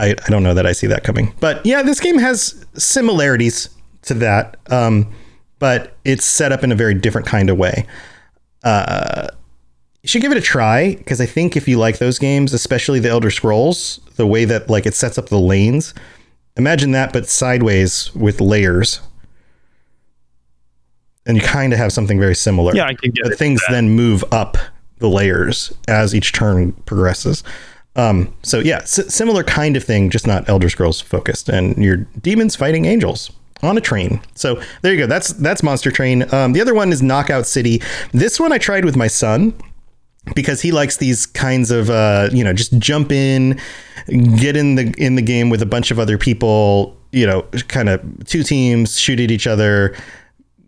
I, I don't know that I see that coming. But yeah, this game has similarities to that. Um But it's set up in a very different kind of way. Uh, you should give it a try, because I think if you like those games, especially the Elder Scrolls, the way that like it sets up the lanes, Imagine that, but sideways with layers. And you kind of have something very similar. Yeah, I can get it. But things then move up the layers as each turn progresses. Um, so yeah, s- similar kind of thing, just not Elder Scrolls focused. And your demons fighting angels on a train. So there you go. That's that's Monster Train. Um, the other one is Knockout City. This one I tried with my son, because he likes these kinds of, uh, you know, just jump in, get in the in the game with a bunch of other people, you know, kind of two teams, shoot at each other,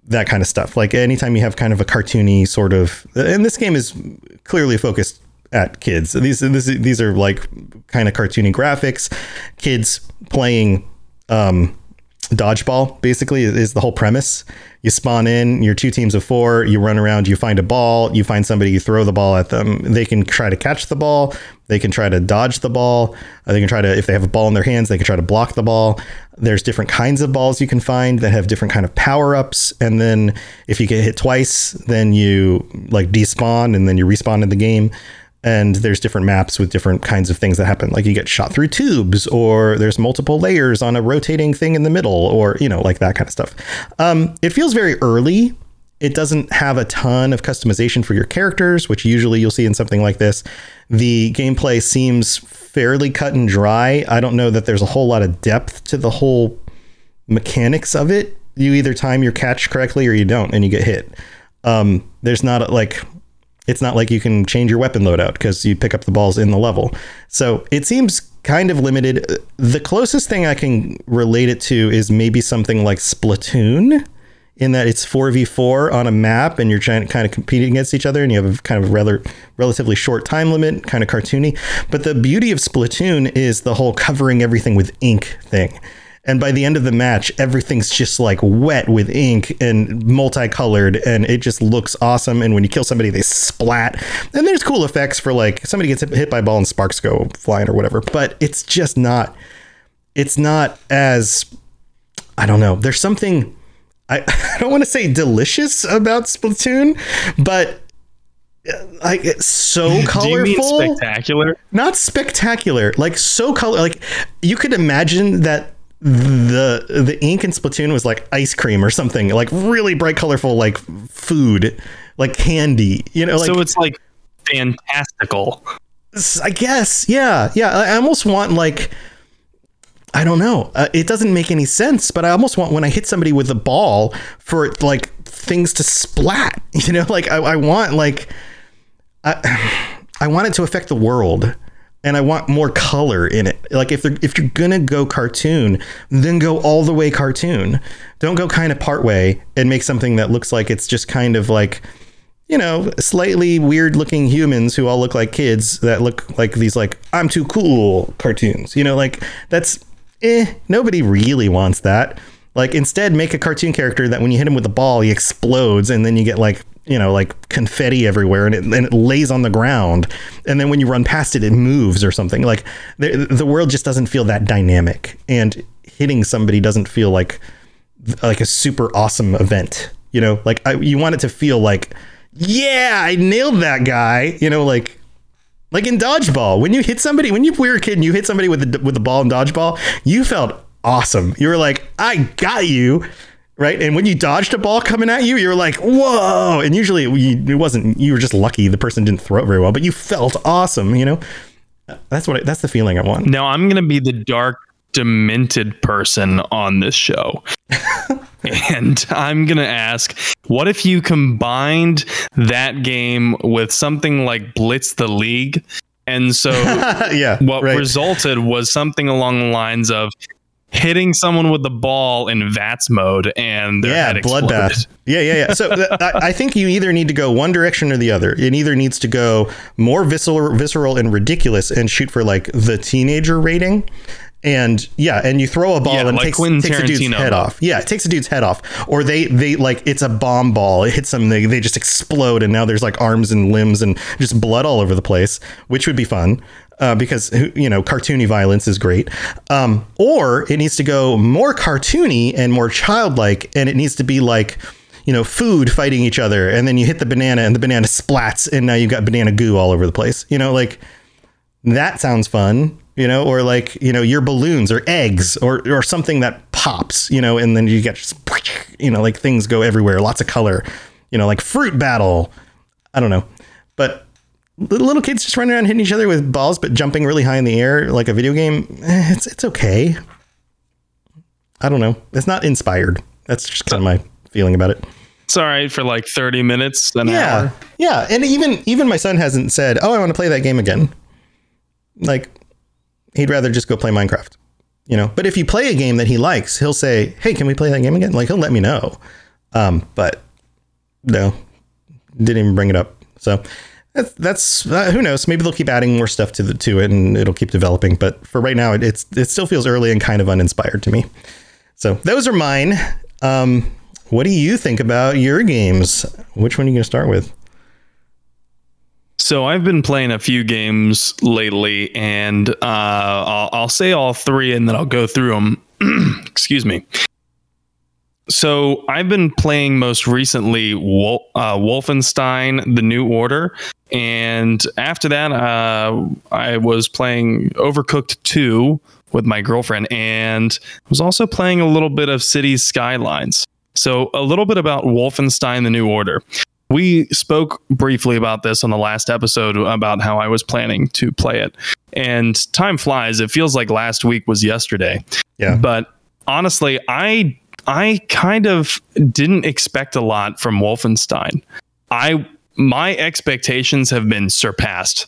that kind of stuff. Like anytime you have kind of a cartoony sort of, and this game is clearly focused at kids. These this, these are like kind of cartoony graphics, kids playing um, dodgeball, basically, is the whole premise. You spawn in, you're two teams of four, you run around, you find a ball, you find somebody, you throw the ball at them. They can try to catch the ball, they can try to dodge the ball, they can try to, if they have a ball in their hands, they can try to block the ball. There's different kinds of balls you can find that have different kind of power-ups, and then if you get hit twice, then you like despawn and then you respawn in the game. And there's different maps with different kinds of things that happen. Like you get shot through tubes, or there's multiple layers on a rotating thing in the middle, or, you know, like that kind of stuff. Um, it feels very early. It doesn't have a ton of customization for your characters, which usually you'll see in something like this. The gameplay seems fairly cut and dry. I don't know that there's a whole lot of depth to the whole mechanics of it. You either time your catch correctly or you don't, and you get hit. Um, there's not like... It's not like you can change your weapon loadout because you pick up the balls in the level. So it seems kind of limited. The closest thing I can relate it to is maybe something like Splatoon, in that it's four v four on a map and you're trying to kind of compete against each other, and you have a kind of rather relatively short time limit, kind of cartoony. But the beauty of Splatoon is the whole covering everything with ink thing. And by the end of the match, everything's just like wet with ink and multicolored, and it just looks awesome. And when you kill somebody, they splat. And there's cool effects for like somebody gets hit by a ball and sparks go flying or whatever. But it's just not, it's not as, I don't know. There's something, I, I don't want to say delicious about Splatoon, but like it's so colorful. Do you mean spectacular? Not spectacular. Like so color. Like you could imagine that the the ink in Splatoon was like ice cream or something, like really bright, colorful, like food, like candy, you know, like, so it's like fantastical, I guess. Yeah. Yeah. I almost want like, I don't know. Uh, it doesn't make any sense, but I almost want when I hit somebody with a ball for like things to splat, you know, like I, I want like, I, I want it to affect the world. And I want more color in it. Like if they're, if you're going to go cartoon, then go all the way cartoon. Don't go kind of part way and make something that looks like it's just kind of like, you know, slightly weird looking humans who all look like kids that look like these, like, I'm too cool cartoons, you know, like that's eh, nobody really wants that. Like instead make a cartoon character that when you hit him with the ball, he explodes and then you get like, you know, like confetti everywhere, and it and it lays on the ground, and then when you run past it, it moves or something. Like the the world just doesn't feel that dynamic, and hitting somebody doesn't feel like like a super awesome event. You know, like I, you want it to feel like, yeah, I nailed that guy. You know, like like in dodgeball, when you hit somebody, when you were a kid and you hit somebody with the with the ball in dodgeball, you felt awesome. You were like, I got you. Right. And when you dodged a ball coming at you, you're like, whoa. And usually it wasn't, you were just lucky. The person didn't throw it very well, but you felt awesome. You know, that's what I, that's the feeling I want. Now I'm going to be the dark, demented person on this show. And I'm going to ask, what if you combined that game with something like Blitz the League? And so yeah, what right. resulted was something along the lines of hitting someone with the ball in V A T S mode, and their yeah, head bloodbath. Yeah, yeah, yeah. So th- I think you either need to go one direction or the other. It either needs to go more visceral, visceral and ridiculous, and shoot for like the teenager rating, and yeah, and you throw a ball yeah, and like takes, takes a dude's head off. Yeah, it takes a dude's head off, or they they like it's a bomb ball. It hits them, they they just explode, and now there's like arms and limbs and just blood all over the place, which would be fun. Uh, because, you know, cartoony violence is great. Um, or it needs to go more cartoony and more childlike. And it needs to be like, you know, food fighting each other. And then you hit the banana and the banana splats. And now you've got banana goo all over the place. You know, like that sounds fun. you know, or like, you know, your balloons or eggs or, or something that pops, you know, and then you get, just, you know, like things go everywhere. Lots of color, you know, like fruit battle. I don't know. But little kids just running around hitting each other with balls, but jumping really high in the air like a video game. It's it's OK. I don't know. It's not inspired. That's just kind of my feeling about it. It's all right for like thirty minutes. An yeah. Hour. Yeah. And even even my son hasn't said, oh, I want to play that game again. Like, he'd rather just go play Minecraft, you know, but if you play a game that he likes, he'll say, hey, can we play that game again? Like, he'll let me know. Um, but no, didn't even bring it up. So that's, that's uh, who knows? Maybe they'll keep adding more stuff to the to it and it'll keep developing. But for right now, it, it's it still feels early and kind of uninspired to me. So those are mine. Um, what do you think about your games? Which one are you going to start with? So I've been playing a few games lately, and uh, I'll, I'll say all three, and then I'll go through them. Excuse me. So I've been playing most recently Wol- uh, Wolfenstein: The New Order, and after that, uh, I was playing Overcooked two with my girlfriend, and was also playing a little bit of Cities Skylines. So a little bit about Wolfenstein: The New Order. We spoke briefly about this on the last episode about how I was planning to play it. And time flies. It feels like last week was yesterday. Yeah. But honestly, I I kind of didn't expect a lot from Wolfenstein. I my expectations have been surpassed.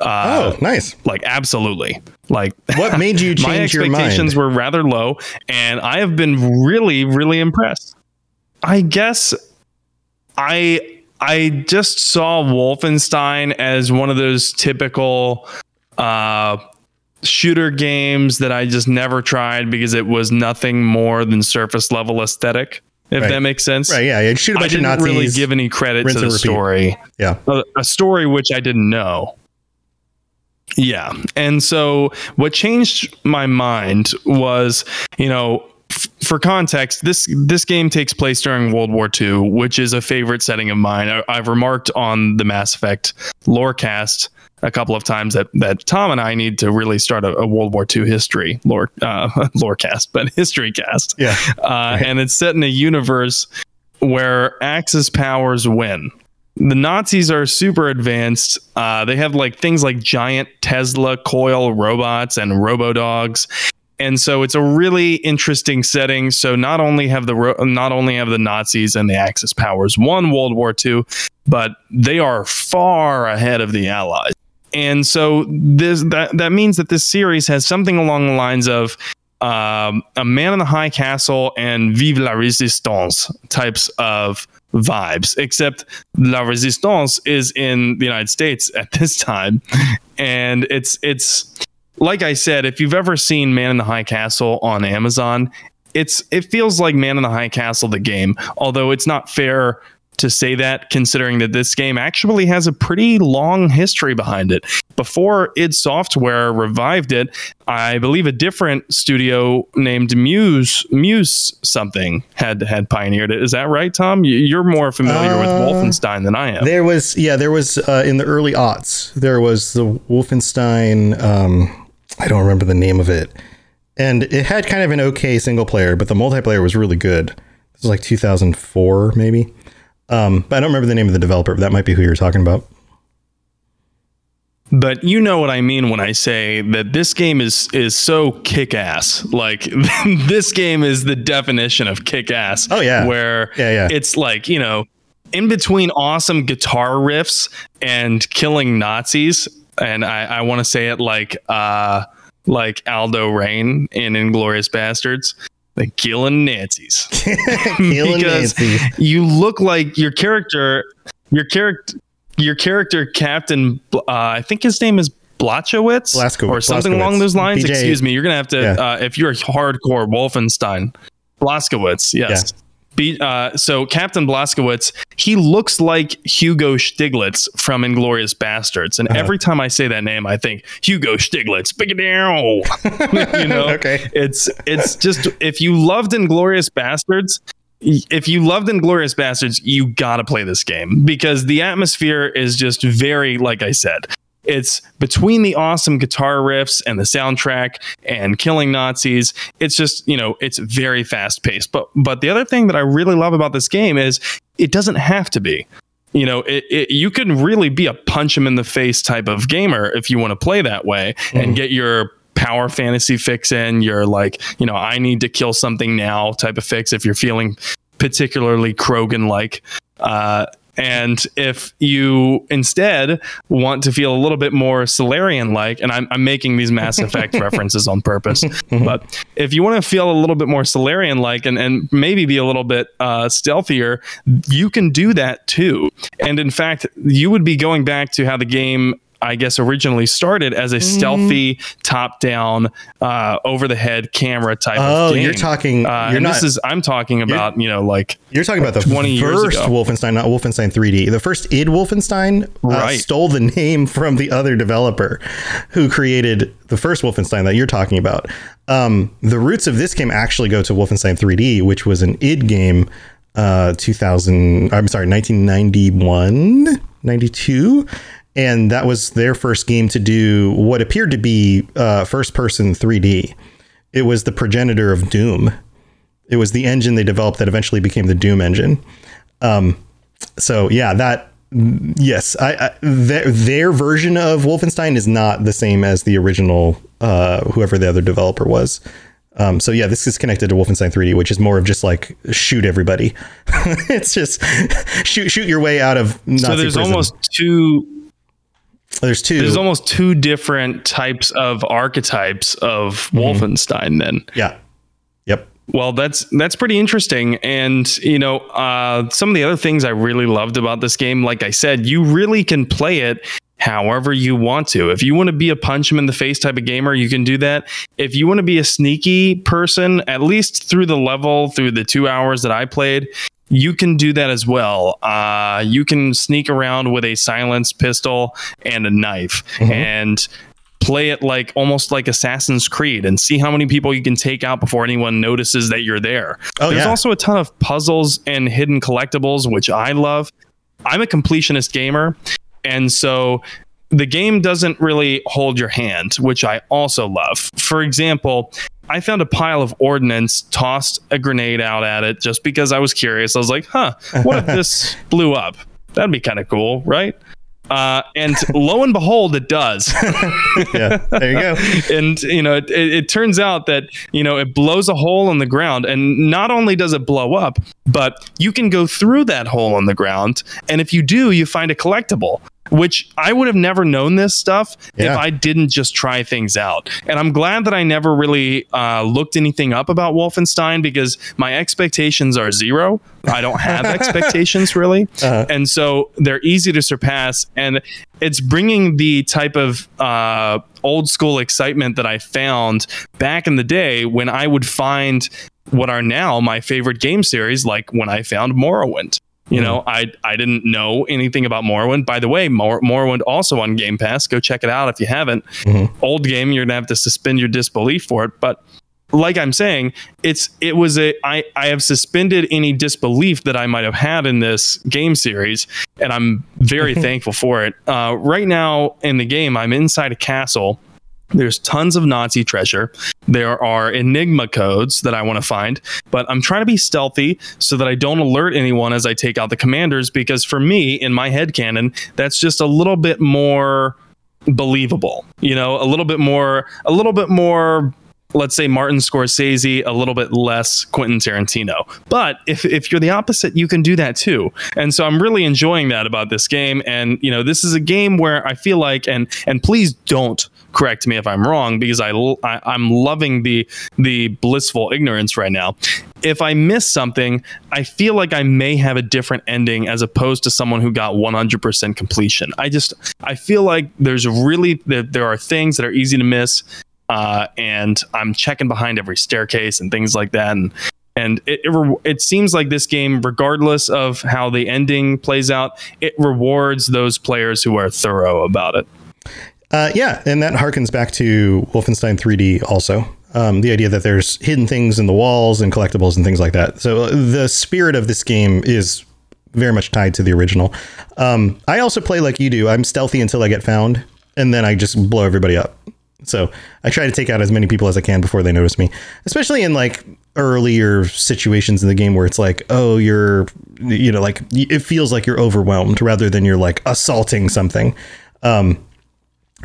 Uh, oh, nice. Like, absolutely. Like, what made you change your mind? My expectations were rather low, and I have been really, really impressed. I guess I... I just saw Wolfenstein as one of those typical uh, shooter games that I just never tried because it was nothing more than surface level aesthetic, if right. that makes sense. Right, yeah. yeah. Shoot a bunch I didn't of Nazis, really give any credit to the story. Yeah. A, a story which I didn't know. Yeah. And so what changed my mind was, you know, for context, this this game takes place during World War Two, which is a favorite setting of mine. I, I've remarked on the Mass Effect Lorecast a couple of times that, that Tom and I need to really start a, a World War Two history lore uh, Lorecast, but history cast. Yeah, uh, right. And it's set in a universe where Axis powers win. The Nazis are super advanced. Uh, they have like things like giant Tesla coil robots and robo dogs. And so it's a really interesting setting. So not only have the not only have the Nazis and the Axis powers won World War Two, but they are far ahead of the Allies. And so this that, that means that this series has something along the lines of um, a Man in the High Castle and Vive la Resistance types of vibes, except La Resistance is in the United States at this time, and it's it's. Like I said, if you've ever seen Man in the High Castle on Amazon, it's it feels like Man in the High Castle, the game, although it's not fair to say that, considering that this game actually has a pretty long history behind it. Before id Software revived it, I believe a different studio named Muse Muse something had had pioneered it. Is that right, Tom? You're more familiar uh, with Wolfenstein than I am. There was, yeah, there was uh, in the early aughts, there was the Wolfenstein... Um, I don't remember the name of it, and it had kind of an okay single player, but the multiplayer was really good. This was like two thousand four, maybe. Um, but I don't remember the name of the developer. But that might be who you're talking about. But you know what I mean when I say that this game is is so kick-ass. Like, this game is the definition of kick-ass. Oh yeah, where yeah, yeah. It's like, you know, in between awesome guitar riffs and killing Nazis. And I, I want to say it like uh, like Aldo Rain in Inglourious Basterds, like killing Nazis. Killing because Nancy. You look like your character, your character, your character, Captain. Uh, I think his name is Blazkowicz Blazkowicz, or something Blazkowicz. Along those lines. B J. Excuse me, you're gonna have to yeah. uh, if you're a hardcore Wolfenstein, Blazkowicz. Yes. Yeah. Be, uh, so Captain Blazkowicz, he looks like Hugo Stiglitz from Inglourious Basterds. And uh-huh. Every time I say that name, I think Hugo Stiglitz, big down. You know, okay. it's it's just if you loved Inglourious Basterds, if you loved Inglourious Basterds, you got to play this game because the atmosphere is just very, like I said, It's between the awesome guitar riffs and the soundtrack and killing Nazis. It's just, you know, it's very fast paced. But but the other thing that I really love about this game is it doesn't have to be. You know, it, it, you can really be a punch him in the face type of gamer if you want to play that way mm-hmm. and get your power fantasy fix in. You're like, you know, I need to kill something now type of fix if you're feeling particularly Krogan like. Uh, and if you instead want to feel a little bit more Solarian like, and I'm, I'm making these Mass Effect references on purpose, but if you want to feel a little bit more Solarian like and, and maybe be a little bit uh, stealthier, you can do that too. And in fact, you would be going back to how the game, I guess, originally started as a mm-hmm. stealthy top-down, uh, over-the-head camera type oh, of game. Oh, you're talking. Uh, you're not, this is I'm talking about. You know, like you're talking about the twenty first Wolfenstein, not Wolfenstein three D. The first id Wolfenstein uh, right. stole the name from the other developer who created the first Wolfenstein that you're talking about. Um, the roots of this game actually go to Wolfenstein three D, which was an id game, uh, two thousand. I'm sorry, nineteen ninety-one, ninety-two And that was their first game to do what appeared to be uh, first-person three D. It was the progenitor of Doom. It was the engine they developed that eventually became the Doom engine. Um, so, yeah, that... Yes, I, I, their, their version of Wolfenstein is not the same as the original, uh, whoever the other developer was. Um, so, yeah, this is connected to Wolfenstein three D, which is more of just like, shoot everybody. It's just shoot shoot your way out of Nazi prison. So there's almost two... There's two. There's almost two different types of archetypes of mm-hmm. Wolfenstein then. Yeah. Yep. Well, that's that's pretty interesting. And, you know, uh, some of the other things I really loved about this game, like I said, you really can play it however you want to. If you want to be a punch him in the face type of gamer, you can do that. If you want to be a sneaky person, at least through the level, through the two hours that I played, you can do that as well. Uh, you can sneak around with a silenced pistol and a knife mm-hmm. and play it like almost like Assassin's Creed and see how many people you can take out before anyone notices that you're there. Oh, There's yeah. also a ton of puzzles and hidden collectibles, which I love. I'm a completionist gamer. And so the game doesn't really hold your hand, which I also love. For example, I found a pile of ordnance, tossed a grenade out at it just because I was curious. I was like, huh, what if this blew up? That'd be kind of cool, right? Uh, and lo and behold, it does. Yeah, there you go. And, you know, it, it, it turns out that, you know, it blows a hole in the ground. And not only does it blow up, but you can go through that hole in the ground. And if you do, you find a collectible. Which I would have never known this stuff yeah. if I didn't just try things out. And I'm glad that I never really uh, looked anything up about Wolfenstein because my expectations are zero. I don't have expectations really. Uh-huh. And so they're easy to surpass. And it's bringing the type of uh, old school excitement that I found back in the day when I would find what are now my favorite game series, like when I found Morrowind. You know, I I didn't know anything about Morrowind. By the way, Mor- Morrowind also on Game Pass. Go check it out if you haven't. Mm-hmm. Old game, you're gonna have to suspend your disbelief for it. But like I'm saying, it's it was a I I have suspended any disbelief that I might have had in this game series, and I'm very thankful for it. Uh, right now in the game, I'm inside a castle. There's tons of Nazi treasure. There are Enigma codes that I want to find, but I'm trying to be stealthy so that I don't alert anyone as I take out the commanders, because for me, in my headcanon, that's just a little bit more believable, you know, a little bit more, a little bit more, let's say Martin Scorsese, a little bit less Quentin Tarantino. But if if you're the opposite, you can do that too. And so I'm really enjoying that about this game. And, you know, this is a game where I feel like, and and please don't correct me if I'm wrong, because I, I I'm loving the the blissful ignorance right now. If I miss something, I feel like I may have a different ending as opposed to someone who got one hundred percent completion. I just I feel like there's really there, there are things that are easy to miss. Uh, and I'm checking behind every staircase and things like that. And and it, it, re- it seems like this game, regardless of how the ending plays out, it rewards those players who are thorough about it. Uh, yeah. And that harkens back to Wolfenstein three D also. Um, the idea that there's hidden things in the walls and collectibles and things like that. So the spirit of this game is very much tied to the original. Um, I also play like you do. I'm stealthy until I get found. and then I just blow everybody up. So I try to take out as many people as I can before they notice me, especially in like earlier situations in the game where it's like, oh, you're, you know, like it feels like you're overwhelmed rather than you're like assaulting something. Um,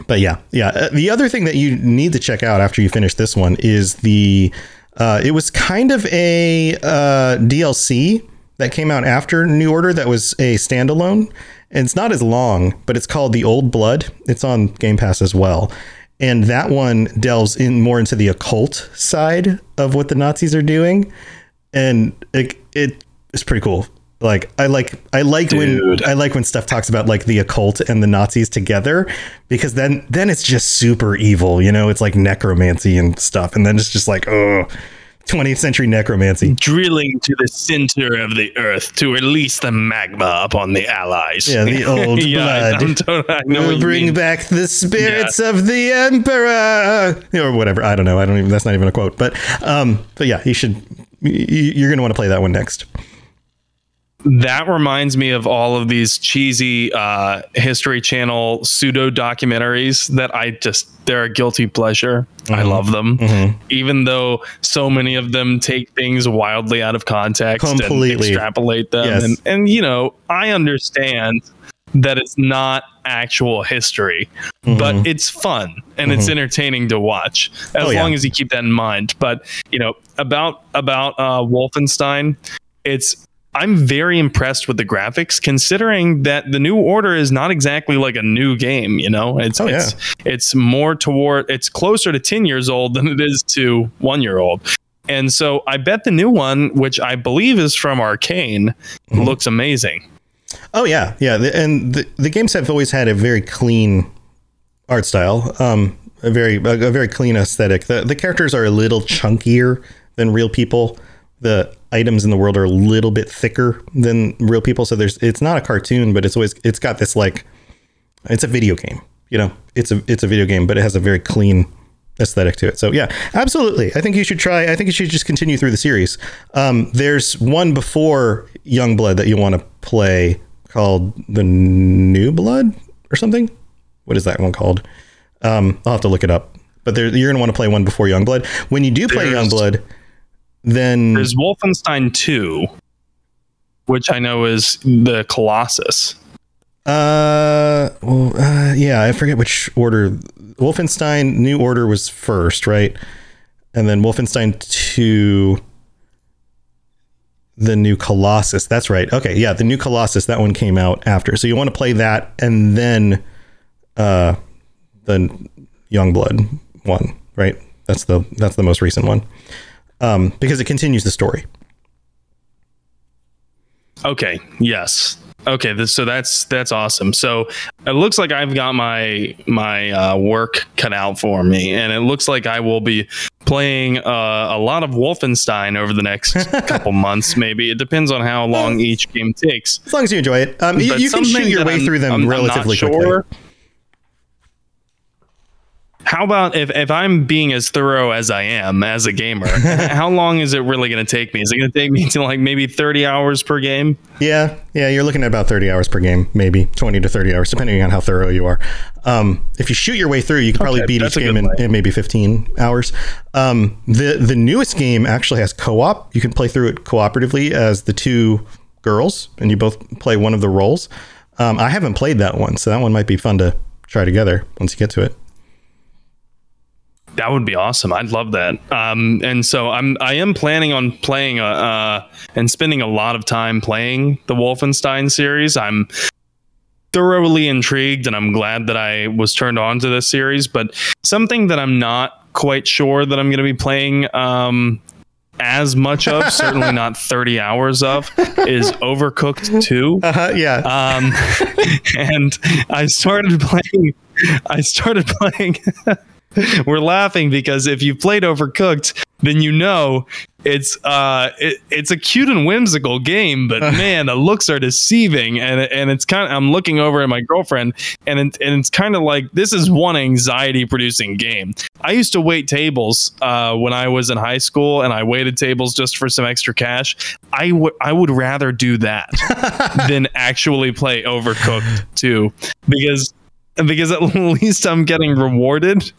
but yeah, yeah. The other thing that you need to check out after you finish this one is the uh, it was kind of a uh, D L C that came out after New Order that was a standalone. And it's not as long, but it's called The Old Blood. It's on Game Pass as well. And that one delves in more into the occult side of what the Nazis are doing. And it, it it's pretty cool. Like I like I like Dude. when I like when stuff talks about like the occult and the Nazis together, because then then it's just super evil. You know, it's like necromancy and stuff. And then it's just like, oh, twentieth century necromancy, drilling to the center of the earth to release the magma upon the allies. Yeah, the old yeah, blood. I don't, don't, I know we'll bring mean. back the spirits yeah. of the emperor, or whatever. I don't know. I don't even. That's not even a quote. But, um, but yeah, you should. You're gonna want to play that one next. That reminds me of all of these cheesy uh, History Channel pseudo documentaries that I just, they're a guilty pleasure. Mm-hmm. I love them, mm-hmm. even though so many of them take things wildly out of context Completely. and extrapolate them. Yes. And, and, you know, I understand that it's not actual history, mm-hmm. but it's fun and mm-hmm. it's entertaining to watch as oh, yeah. long as you keep that in mind. But, you know, about about uh, Wolfenstein, it's, I'm very impressed with the graphics, considering that the New Order is not exactly like a new game. You know, it's oh, it's, yeah. it's more toward it's closer to ten years old than it is to one year old. And so I bet the new one, which I believe is from Arcane, mm-hmm. looks amazing. Oh, yeah. Yeah. And the, the games have always had a very clean art style, um, a very a very clean aesthetic. The, the characters are a little chunkier than real people. The items in the world are a little bit thicker than real people. So there's, it's not a cartoon, but it's always, it's got this, like, it's a video game, you know, it's a, it's a video game, but it has a very clean aesthetic to it. So yeah, absolutely. I think you should try, I think you should just continue through the series. Um, there's one before Youngblood that you want to play called The New Blood or something. What is that one called? Um, I'll have to look it up, but there, you're going to want to play one before Youngblood. When you do play there's- Youngblood, then there's Wolfenstein two, which I know is the Colossus. Uh, well, uh, yeah, I forget which order. Wolfenstein New Order was first, right? And then Wolfenstein two, The New Colossus. That's right. Okay, yeah, The New Colossus. That one came out after, so you want to play that and then, uh, the Youngblood one, right? That's the that's the most recent one. Um, because it continues the story. Okay. Yes. Okay. This, so that's, that's awesome. So it looks like I've got my, my, uh, work cut out for me, and it looks like I will be playing, uh, a lot of Wolfenstein over the next couple months. Maybe it depends on how long each game takes. As long as you enjoy it. Um, you, you can shoot your way I'm, through them I'm, relatively I'm quickly. Sure. How about if, if I'm being as thorough as I am as a gamer, how long is it really going to take me? Is it going to take me to like maybe thirty hours per game? Yeah. Yeah. You're looking at about thirty hours per game, maybe twenty to thirty hours, depending on how thorough you are. Um, if you shoot your way through, you can probably okay, beat each game in, in maybe fifteen hours. Um, the, the newest game actually has co-op. You can play through it cooperatively as the two girls, and you both play one of the roles. Um, I haven't played that one, so that one might be fun to try together once you get to it. That would be awesome. I'd love that. Um, and so I'm, I am planning on playing, uh, uh, and spending a lot of time playing the Wolfenstein series. I'm thoroughly intrigued, and I'm glad that I was turned on to this series, but something that I'm not quite sure that I'm going to be playing, um, as much of, certainly not thirty hours of, is Overcooked two. Uh-huh, yeah. Um, and I started playing, I started playing, we're laughing because if you've played Overcooked, then you know it's uh it, it's a cute and whimsical game, but man, the looks are deceiving, and and it's kind of, I'm looking over at my girlfriend, and it, and it's kind of like, this is one anxiety producing game. I used to wait tables uh when I was in high school, and I waited tables just for some extra cash. I would I would rather do that than actually play Overcooked two, because because at least I'm getting rewarded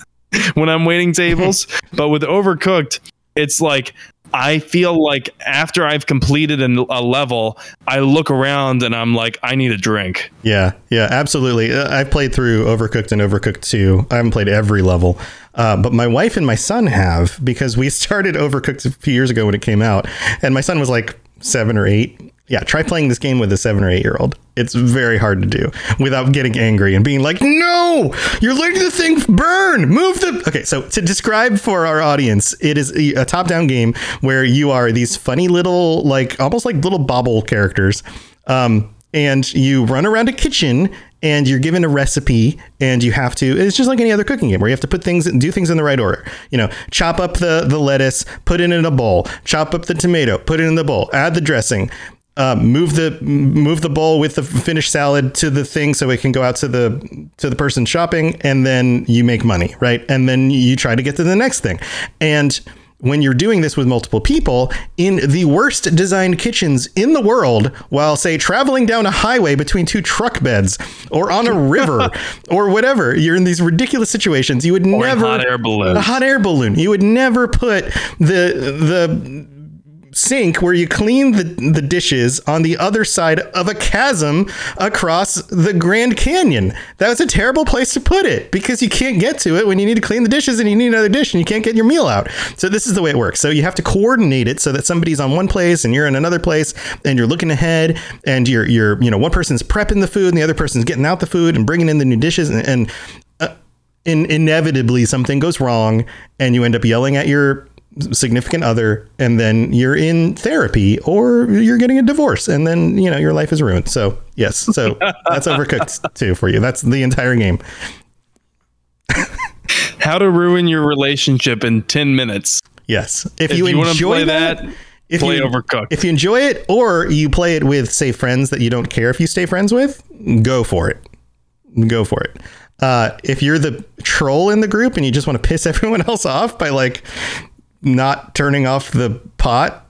when I'm waiting tables. But with Overcooked, it's like, I feel like after I've completed an, a level, I look around and I'm like, I need a drink. Yeah, yeah, absolutely. I've played through Overcooked and Overcooked two. I haven't played every level, uh, but my wife and my son have, because we started Overcooked a few years ago when it came out. And my son was like seven or eight. Yeah, try playing this game with a seven or eight year old. It's very hard to do without getting angry and being like, no, you're letting the thing burn. Move the. OK, so to describe for our audience, it is a top down game where you are these funny little, like almost like little bobble characters. Um, and you run around a kitchen and you're given a recipe and you have to, it's just like any other cooking game where you have to put things and do things in the right order. You know, chop up the, the lettuce, put it in a bowl, chop up the tomato, put it in the bowl, add the dressing. Uh, move the move the bowl with the finished salad to the thing so it can go out to the to the person shopping, and then you make money, right? And then you try to get to the next thing. And when you're doing this with multiple people in the worst designed kitchens in the world, while say traveling down a highway between two truck beds or on a river or whatever, you're in these ridiculous situations. You would or never a hot air balloon. A hot air balloon. You would never put the the. sink where you clean the, the dishes on the other side of a chasm across the Grand Canyon. That was a terrible place to put it because you can't get to it when you need to clean the dishes and you need another dish and you can't get your meal out. So this is the way it works. So you have to coordinate it so that somebody's on one place and you're in another place and you're looking ahead and you're, you're, you know, one person's prepping the food and the other person's getting out the food and bringing in the new dishes and, and uh, in, inevitably something goes wrong and you end up yelling at your significant other, and then you're in therapy or you're getting a divorce, and then, you know, your life is ruined. So yes, so that's Overcooked too for you. That's the entire game. How to ruin your relationship in ten minutes. Yes, if, if you, you enjoy that, that if play you, Overcooked. If you enjoy it, or you play it with, say, friends that you don't care if you stay friends with, go for it. Go for it. Uh, if you're the troll in the group and you just want to piss everyone else off by like not turning off the pot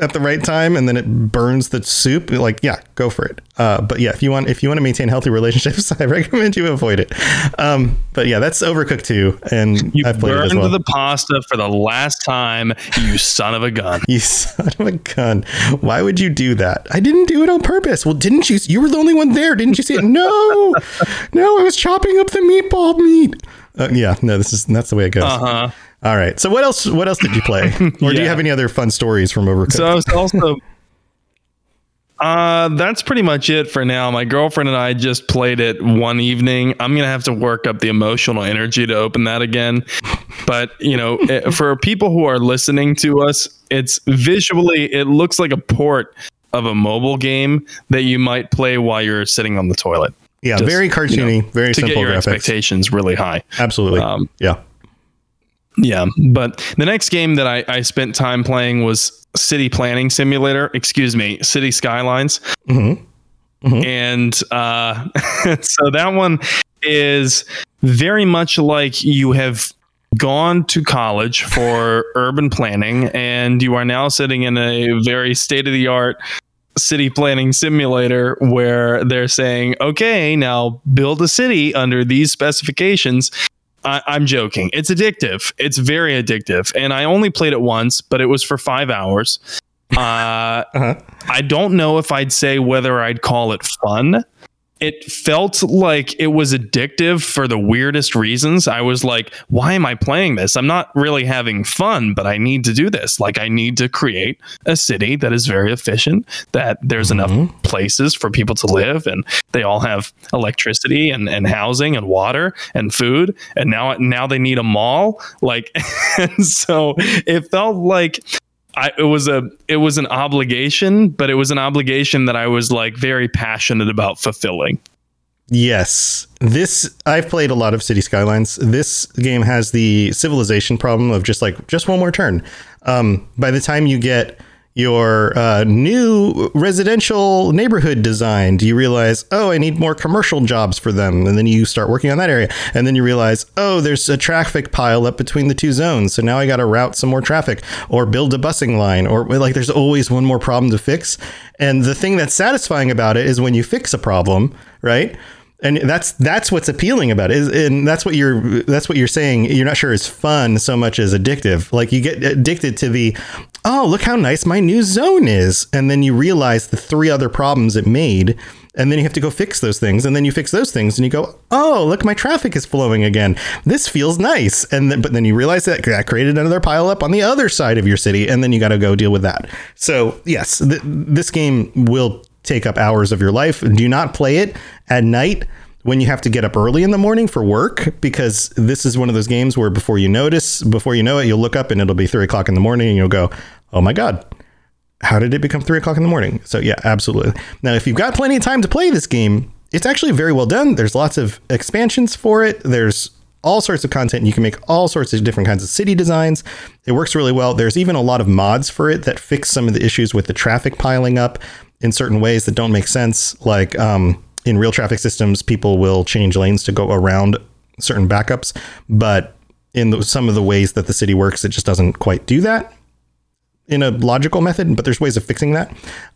at the right time and then it burns the soup, like, yeah, go for it. Uh, but yeah, if you want, if you want to maintain healthy relationships, I recommend you avoid it. Um, but yeah, that's Overcooked two, and you I've played it as well. You burned the pasta for the last time, you son of a gun. You son of a gun. Why would you do that? I didn't do it on purpose. Well, didn't you? You were the only one there. Didn't you see it? No, no, I was chopping up the meatball meat. Uh, yeah, no, this is, that's the way it goes. Uh-huh. All right. So what else? What else did you play? Or yeah. do you have any other fun stories from Overcooked? So I was also. uh, that's pretty much it for now. My girlfriend and I just played it one evening. I'm gonna have to work up the emotional energy to open that again. But you know, it, for people who are listening to us, it's visually it looks like a port of a mobile game that you might play while you're sitting on the toilet. Yeah, just, very cartoony, you know, very simple graphics. To get your expectations really high. Absolutely. Um, yeah. Yeah, but the next game that I, I spent time playing was City Planning Simulator. Excuse me, Cities Skylines. Mm-hmm. Mm-hmm. And uh, so that one is very much like you have gone to college for urban planning, and you are now sitting in a very state-of-the-art city planning simulator where they're saying, okay, now build a city under these specifications. I, I'm joking. It's addictive. It's very addictive. And I only played it once, but it was for five hours. Uh, uh-huh. I don't know if I'd say whether I'd call it fun. It felt like it was addictive for the weirdest reasons. I was like, why am I playing this? I'm not really having fun, but I need to do this. Like, I need to create a city that is very efficient, that there's mm-hmm. enough places for people to live, and they all have electricity and, and housing and water and food. And now, now they need a mall. Like, and so it felt like I, it was a it was an obligation, but it was an obligation that I was like very passionate about fulfilling. Yes, this I've played a lot of City Skylines. This game has the civilization problem of just like just one more turn. Um, by the time you get your uh, new residential neighborhood designed, you realize, oh, I need more commercial jobs for them. And then you start working on that area. And then you realize, oh, there's a traffic pile up between the two zones. So now I got to route some more traffic or build a busing line, or like there's always one more problem to fix. And the thing that's satisfying about it is when you fix a problem, right? And that's that's what's appealing about it, is, and that's what you're that's what you're saying. You're not sure it's fun so much as addictive. Like, you get addicted to the, oh, look how nice my new zone is, and then you realize the three other problems it made, and then you have to go fix those things, and then you fix those things, and you go, oh, look, my traffic is flowing again. This feels nice, and then, but then you realize that that created another pile up on the other side of your city, and then you got to go deal with that. So yes, th- this game will take up hours of your life. Do not play it at night when you have to get up early in the morning for work, because this is one of those games where before you notice, before you know it, you'll look up and it'll be three o'clock in the morning and you'll go, oh my God, how did it become three o'clock in the morning? So yeah, absolutely. Now, if you've got plenty of time to play this game, it's actually very well done. There's lots of expansions for it. There's all sorts of content. You can make all sorts of different kinds of city designs. It works really well. There's even a lot of mods for it that fix some of the issues with the traffic piling up in certain ways that don't make sense. Like um, in real traffic systems, people will change lanes to go around certain backups. But in the, some of the ways that the city works, it just doesn't quite do that in a logical method, but there's ways of fixing that.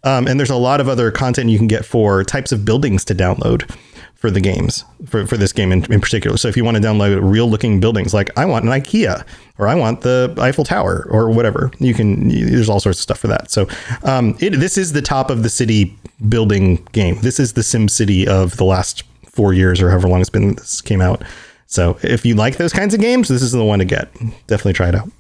Um, and there's a lot of other content you can get for types of buildings to download for the games, for, for this game in, in particular. So if you want to download real looking buildings, like I want an IKEA, or I want the Eiffel Tower, or whatever, you can, there's all sorts of stuff for that. So um, it, this is the top of the city building game. This is the Sim City of the last four years or however long it's been this came out. So if you like those kinds of games, this is the one to get. Definitely try it out.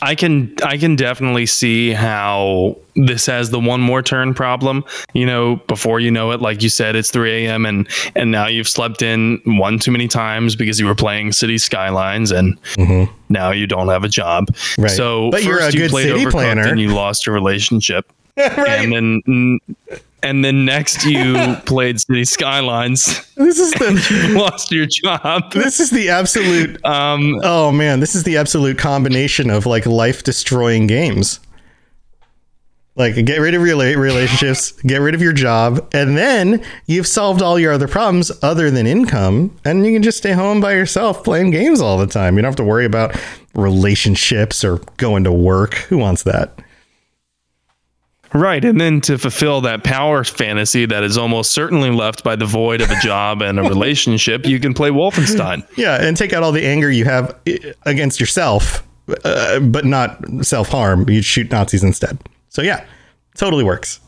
I can I can definitely see how this has the one more turn problem. You know, before you know it, like you said, it's three a.m. and and now you've slept in one too many times because you were playing Cities Skylines, and mm-hmm. now you don't have a job. Right. So but first you're a you good played city Overcooked planner, and you lost your relationship. Right. And then and then next you played Cities Skylines. This is the you lost your job. This is the absolute um oh man, this is the absolute combination of like life destroying games. Like, get rid of your relationships, get rid of your job, and then you've solved all your other problems other than income, and you can just stay home by yourself playing games all the time. You don't have to worry about relationships or going to work. Who wants that? Right. And then to fulfill that power fantasy that is almost certainly left by the void of a job and a relationship, you can play Wolfenstein. Yeah. And take out all the anger you have against yourself, uh, but not self-harm. You'd shoot Nazis instead. So, yeah, totally works.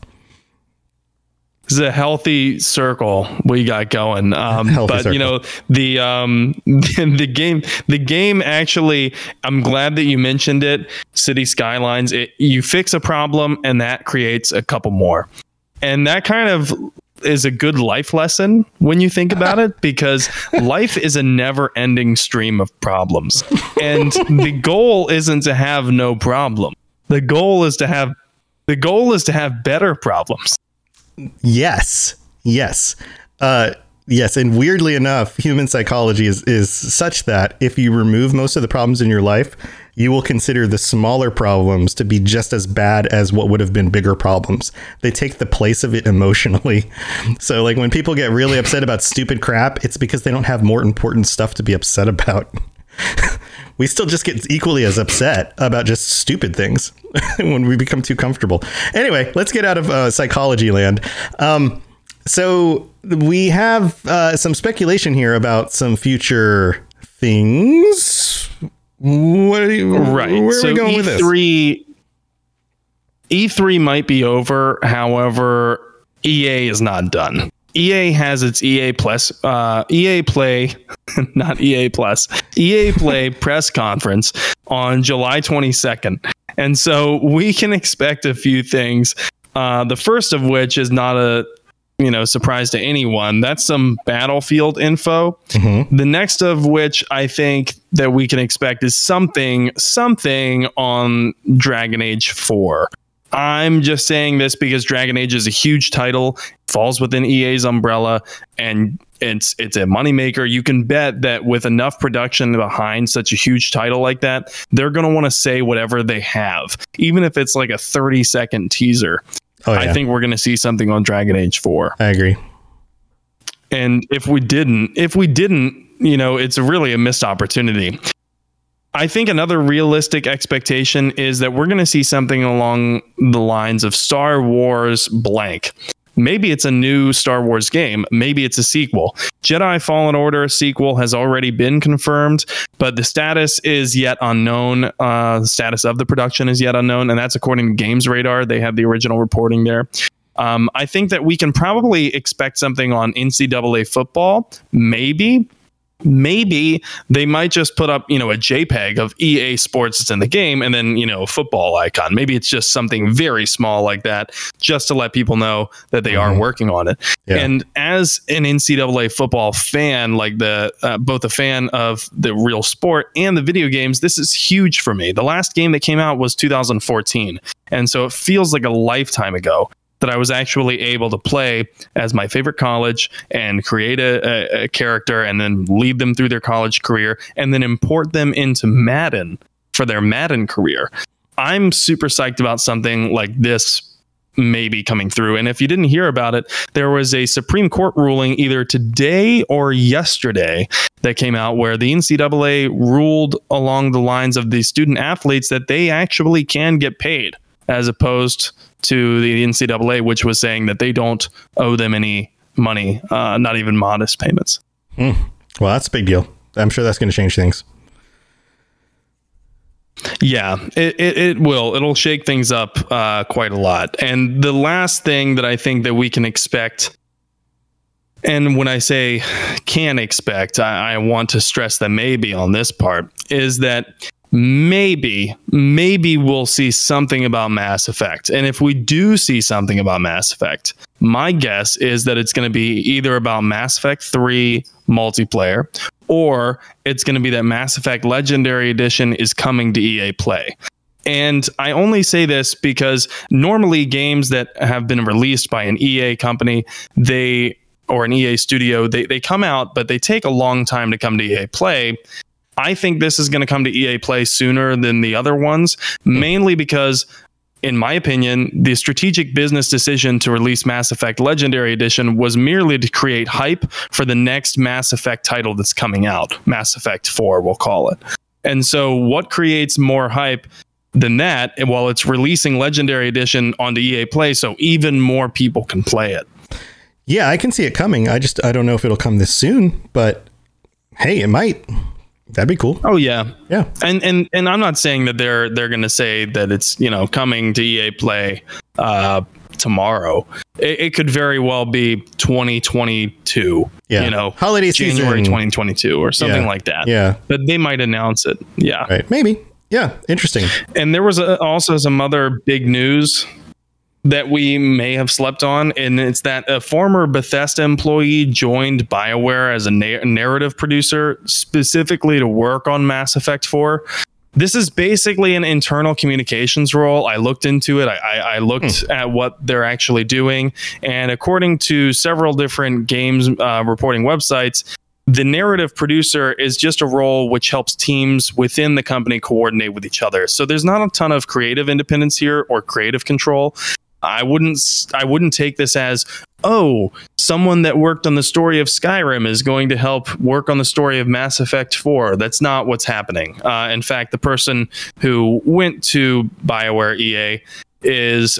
This is a healthy circle we got going. Um, but, circle. You know, the um, the game, the game actually, I'm glad that you mentioned it. City Skylines, it, you fix a problem and that creates a couple more. And that kind of is a good life lesson when you think about it, because life is a never ending stream of problems. And the goal isn't to have no problem. The goal is to have the goal is to have better problems. Yes. Yes. Uh, yes. And weirdly enough, human psychology is, is such that if you remove most of the problems in your life, you will consider the smaller problems to be just as bad as what would have been bigger problems. They take the place of it emotionally. So like when people get really upset about stupid crap, it's because they don't have more important stuff to be upset about. We still just get equally as upset about just stupid things when we become too comfortable. Anyway, let's get out of uh, psychology land. Um, so we have uh, some speculation here about some future things. What are you, right. Where so are we going E three, with this? E three might be over. However, E A is not done. E A has its E A Plus, uh, E A Play, not E A Plus, E A Play press conference on July twenty-second. And so we can expect a few things. Uh, the first of which is not a, you know, surprise to anyone. That's some Battlefield info. Mm-hmm. The next of which I think that we can expect is something, something on Dragon Age four. I'm just saying this because Dragon Age is a huge title, falls within E A's umbrella, and it's it's a moneymaker. You can bet that with enough production behind such a huge title like that, they're going to want to say whatever they have, even if it's like a thirty second teaser. Oh, yeah. I think we're going to see something on Dragon Age four. I agree. And if we didn't, if we didn't, you know, it's really a missed opportunity. I think another realistic expectation is that we're going to see something along the lines of Star Wars blank. Maybe it's a new Star Wars game. Maybe it's a sequel. Jedi Fallen Order sequel has already been confirmed, but the status is yet unknown. Uh, the status of the production is yet unknown, and that's according to GamesRadar. They have the original reporting there. Um, I think that we can probably expect something on N C double A football. Maybe. Maybe they might just put up, you know, a JPEG of E A Sports that's in the game and then, you know, a football icon. Maybe it's just something very small like that, just to let people know that they mm-hmm. are working on it. Yeah. And as an N C double A football fan, like the uh, both a fan of the real sport and the video games, this is huge for me. The last game that came out was two thousand fourteen. And so it feels like a lifetime ago that I was actually able to play as my favorite college and create a, a, a character and then lead them through their college career and then import them into Madden for their Madden career. I'm super psyched about something like this maybe coming through. And if you didn't hear about it, there was a Supreme Court ruling either today or yesterday that came out where the N C double A ruled along the lines of the student athletes that they actually can get paid, as opposed to the N C double A, which was saying that they don't owe them any money, uh, not even modest payments. Mm. Well, that's a big deal. I'm sure that's going to change things. Yeah, it, it, it will. It'll shake things up uh, quite a lot. And the last thing that I think that we can expect, and when I say can expect, I, I want to stress that maybe on this part, is that Maybe, maybe we'll see something about Mass Effect. And if we do see something about Mass Effect, my guess is that it's going to be either about Mass Effect three multiplayer, or it's going to be that Mass Effect Legendary Edition is coming to E A Play. And I only say this because normally games that have been released by an E A company, they or an E A studio, they, they come out, but they take a long time to come to E A Play. I think this is going to come to E A Play sooner than the other ones, mainly because, in my opinion, the strategic business decision to release Mass Effect Legendary Edition was merely to create hype for the next Mass Effect title that's coming out. Mass Effect four, we'll call it. And so what creates more hype than that while it's releasing Legendary Edition onto E A Play so even more people can play it? Yeah, I can see it coming. I just I don't know if it'll come this soon, but hey, it might. That'd be cool. Oh yeah, yeah. And and and I'm not saying that they're they're going to say that it's, you know, coming to E A Play uh, tomorrow. It, it could very well be twenty twenty-two. Yeah. You know, holiday January season. twenty twenty-two or something yeah. like that. Yeah. But they might announce it. Yeah. Right. Maybe. Yeah. Interesting. And there was a, also some other big news that we may have slept on, and it's that a former Bethesda employee joined BioWare as a na- narrative producer specifically to work on Mass Effect four. This is basically an internal communications role. I looked into it. I, I, I looked hmm. at what they're actually doing, and according to several different games uh, reporting websites, the narrative producer is just a role which helps teams within the company coordinate with each other. So there's not a ton of creative independence here or creative control. I wouldn't I wouldn't take this as, oh, someone that worked on the story of Skyrim is going to help work on the story of Mass Effect four. That's not what's happening. Uh, in fact, the person who went to BioWare E A is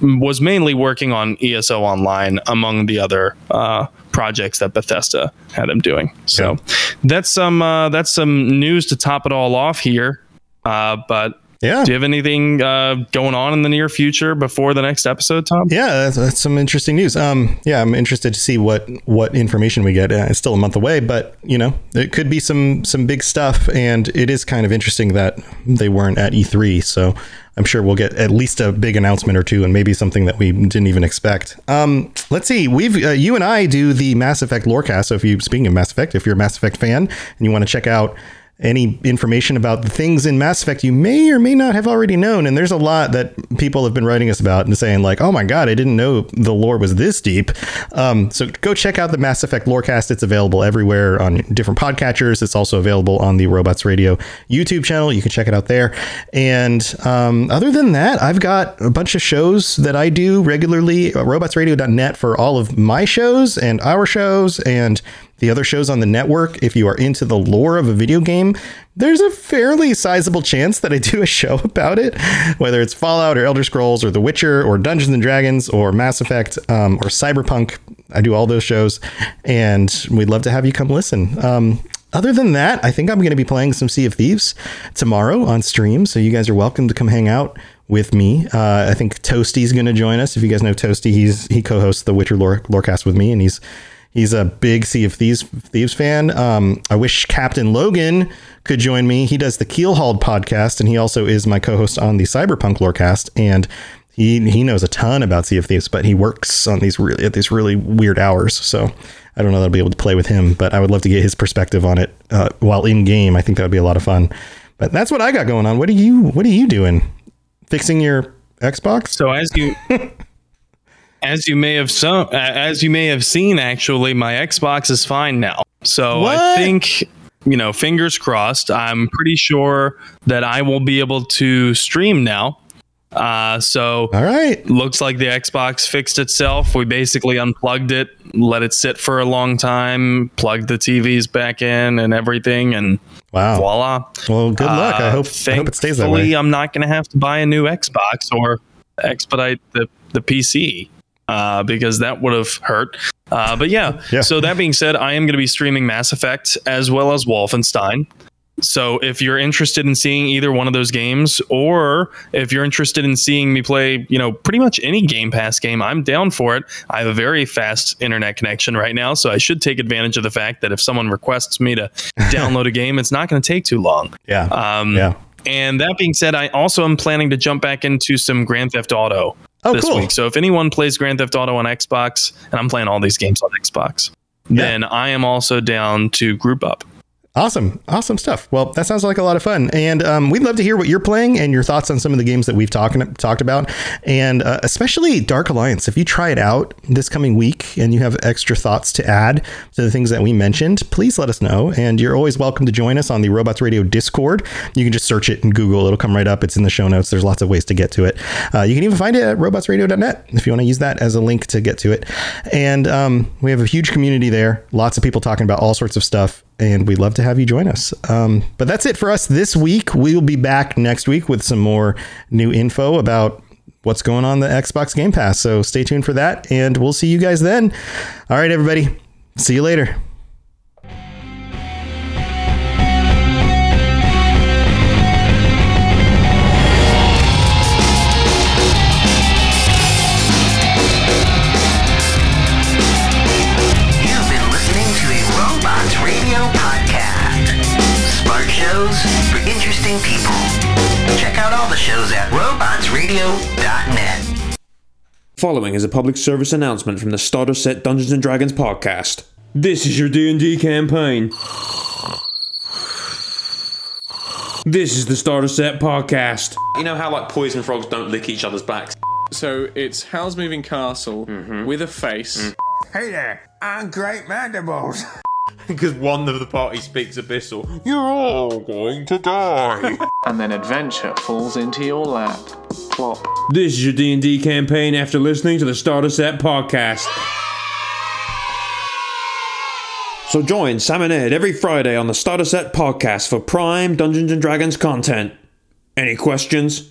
was mainly working on E S O Online, among the other uh, projects that Bethesda had him doing. So yeah. that's some uh, that's some news to top it all off here. Uh, but. Yeah. Do you have anything uh, going on in the near future before the next episode, Tom? Yeah, that's, that's some interesting news. Um, yeah, I'm interested to see what what information we get. Uh, it's still a month away, but, you know, it could be some some big stuff. And it is kind of interesting that they weren't at E three. So I'm sure we'll get at least a big announcement or two, and maybe something that we didn't even expect. Um, let's see. We've uh, you and I do the Mass Effect Lorecast. So if you speaking of Mass Effect, if you're a Mass Effect fan and you want to check out any information about the things in Mass Effect you may or may not have already known. And there's a lot that people have been writing us about and saying, like, oh, my God, I didn't know the lore was this deep. Um, so go check out the Mass Effect Lorecast. It's available everywhere on different podcatchers. It's also available on the Robots Radio YouTube channel. You can check it out there. And um, other than that, I've got a bunch of shows that I do regularly. Robots Radio dot net for all of my shows and our shows and the other shows on the network, if you are into the lore of a video game, there's a fairly sizable chance that I do a show about it, whether it's Fallout or Elder Scrolls or The Witcher or Dungeons and Dragons or Mass Effect um, or Cyberpunk. I do all those shows, and we'd love to have you come listen. Um, other than that, I think I'm going to be playing some Sea of Thieves tomorrow on stream, so you guys are welcome to come hang out with me. Uh, I think Toasty's going to join us. If you guys know Toasty, he's he co-hosts the Witcher lore, Lorecast with me, and he's he's a big Sea of Thieves, Thieves fan. Um, I wish Captain Logan could join me. He does the Keelhauled podcast, and he also is my co-host on the Cyberpunk Lorecast, and he he knows a ton about Sea of Thieves, but he works on these really at these really weird hours, so I don't know that I'll be able to play with him, but I would love to get his perspective on it uh, while in game. I think that would be a lot of fun. But that's what I got going on. What are you What are you doing? Fixing your Xbox? So as you as you may have some as you may have seen, actually, my Xbox is fine now. So what? I think, you know, fingers crossed. I'm pretty sure that I will be able to stream now. Uh, so all right. Looks like the Xbox fixed itself. We basically unplugged it, let it sit for a long time, plugged the T Vs back in and everything, and wow. Voila. Well, good luck. Uh, I, hope, I hope it stays that way. I'm not going to have to buy a new Xbox or expedite the, the P C uh, because that would have hurt. Uh, but yeah. yeah, so that being said, I am going to be streaming Mass Effect as well as Wolfenstein. So if you're interested in seeing either one of those games, or if you're interested in seeing me play, you know, pretty much any Game Pass game, I'm down for it. I have a very fast internet connection right now, so I should take advantage of the fact that if someone requests me to download a game, it's not going to take too long. Yeah. Um, yeah. And that being said, I also am planning to jump back into some Grand Theft Auto oh, this cool. week. So if anyone plays Grand Theft Auto on Xbox, and I'm playing all these games on Xbox, yeah. then I am also down to group up. Awesome. Awesome stuff. Well, that sounds like a lot of fun. And um, we'd love to hear what you're playing and your thoughts on some of the games that we've talking, talked about, and uh, especially Dark Alliance. If you try it out this coming week and you have extra thoughts to add to the things that we mentioned, please let us know. And you're always welcome to join us on the Robots Radio Discord. You can just search it in Google. It'll come right up. It's in the show notes. There's lots of ways to get to it. Uh, you can even find it at robots radio dot net if you want to use that as a link to get to it. And um, we have a huge community there. Lots of people talking about all sorts of stuff. And we'd love to have you join us. Um, but that's it for us this week. We'll be back next week with some more new info about what's going on the Xbox Game Pass. So stay tuned for that, and we'll see you guys then. All right, everybody. See you later. For interesting people. Check out all the shows at robots radio dot net. Following is a public service announcement from the Starter Set Dungeons and Dragons podcast. This is your D and D campaign. This is the Starter Set podcast. You know how like poison frogs don't lick each other's backs? So it's Howl's Moving Castle mm-hmm. with a face. Mm. Hey there, I'm Great Mandibles. Because one of the party speaks Abyssal. You're all going to die. And then adventure falls into your lap. Plop. This is your D and D campaign after listening to the Starter Set podcast. So join Sam and Ed every Friday on the Starter Set podcast for prime Dungeons and Dragons content. Any questions?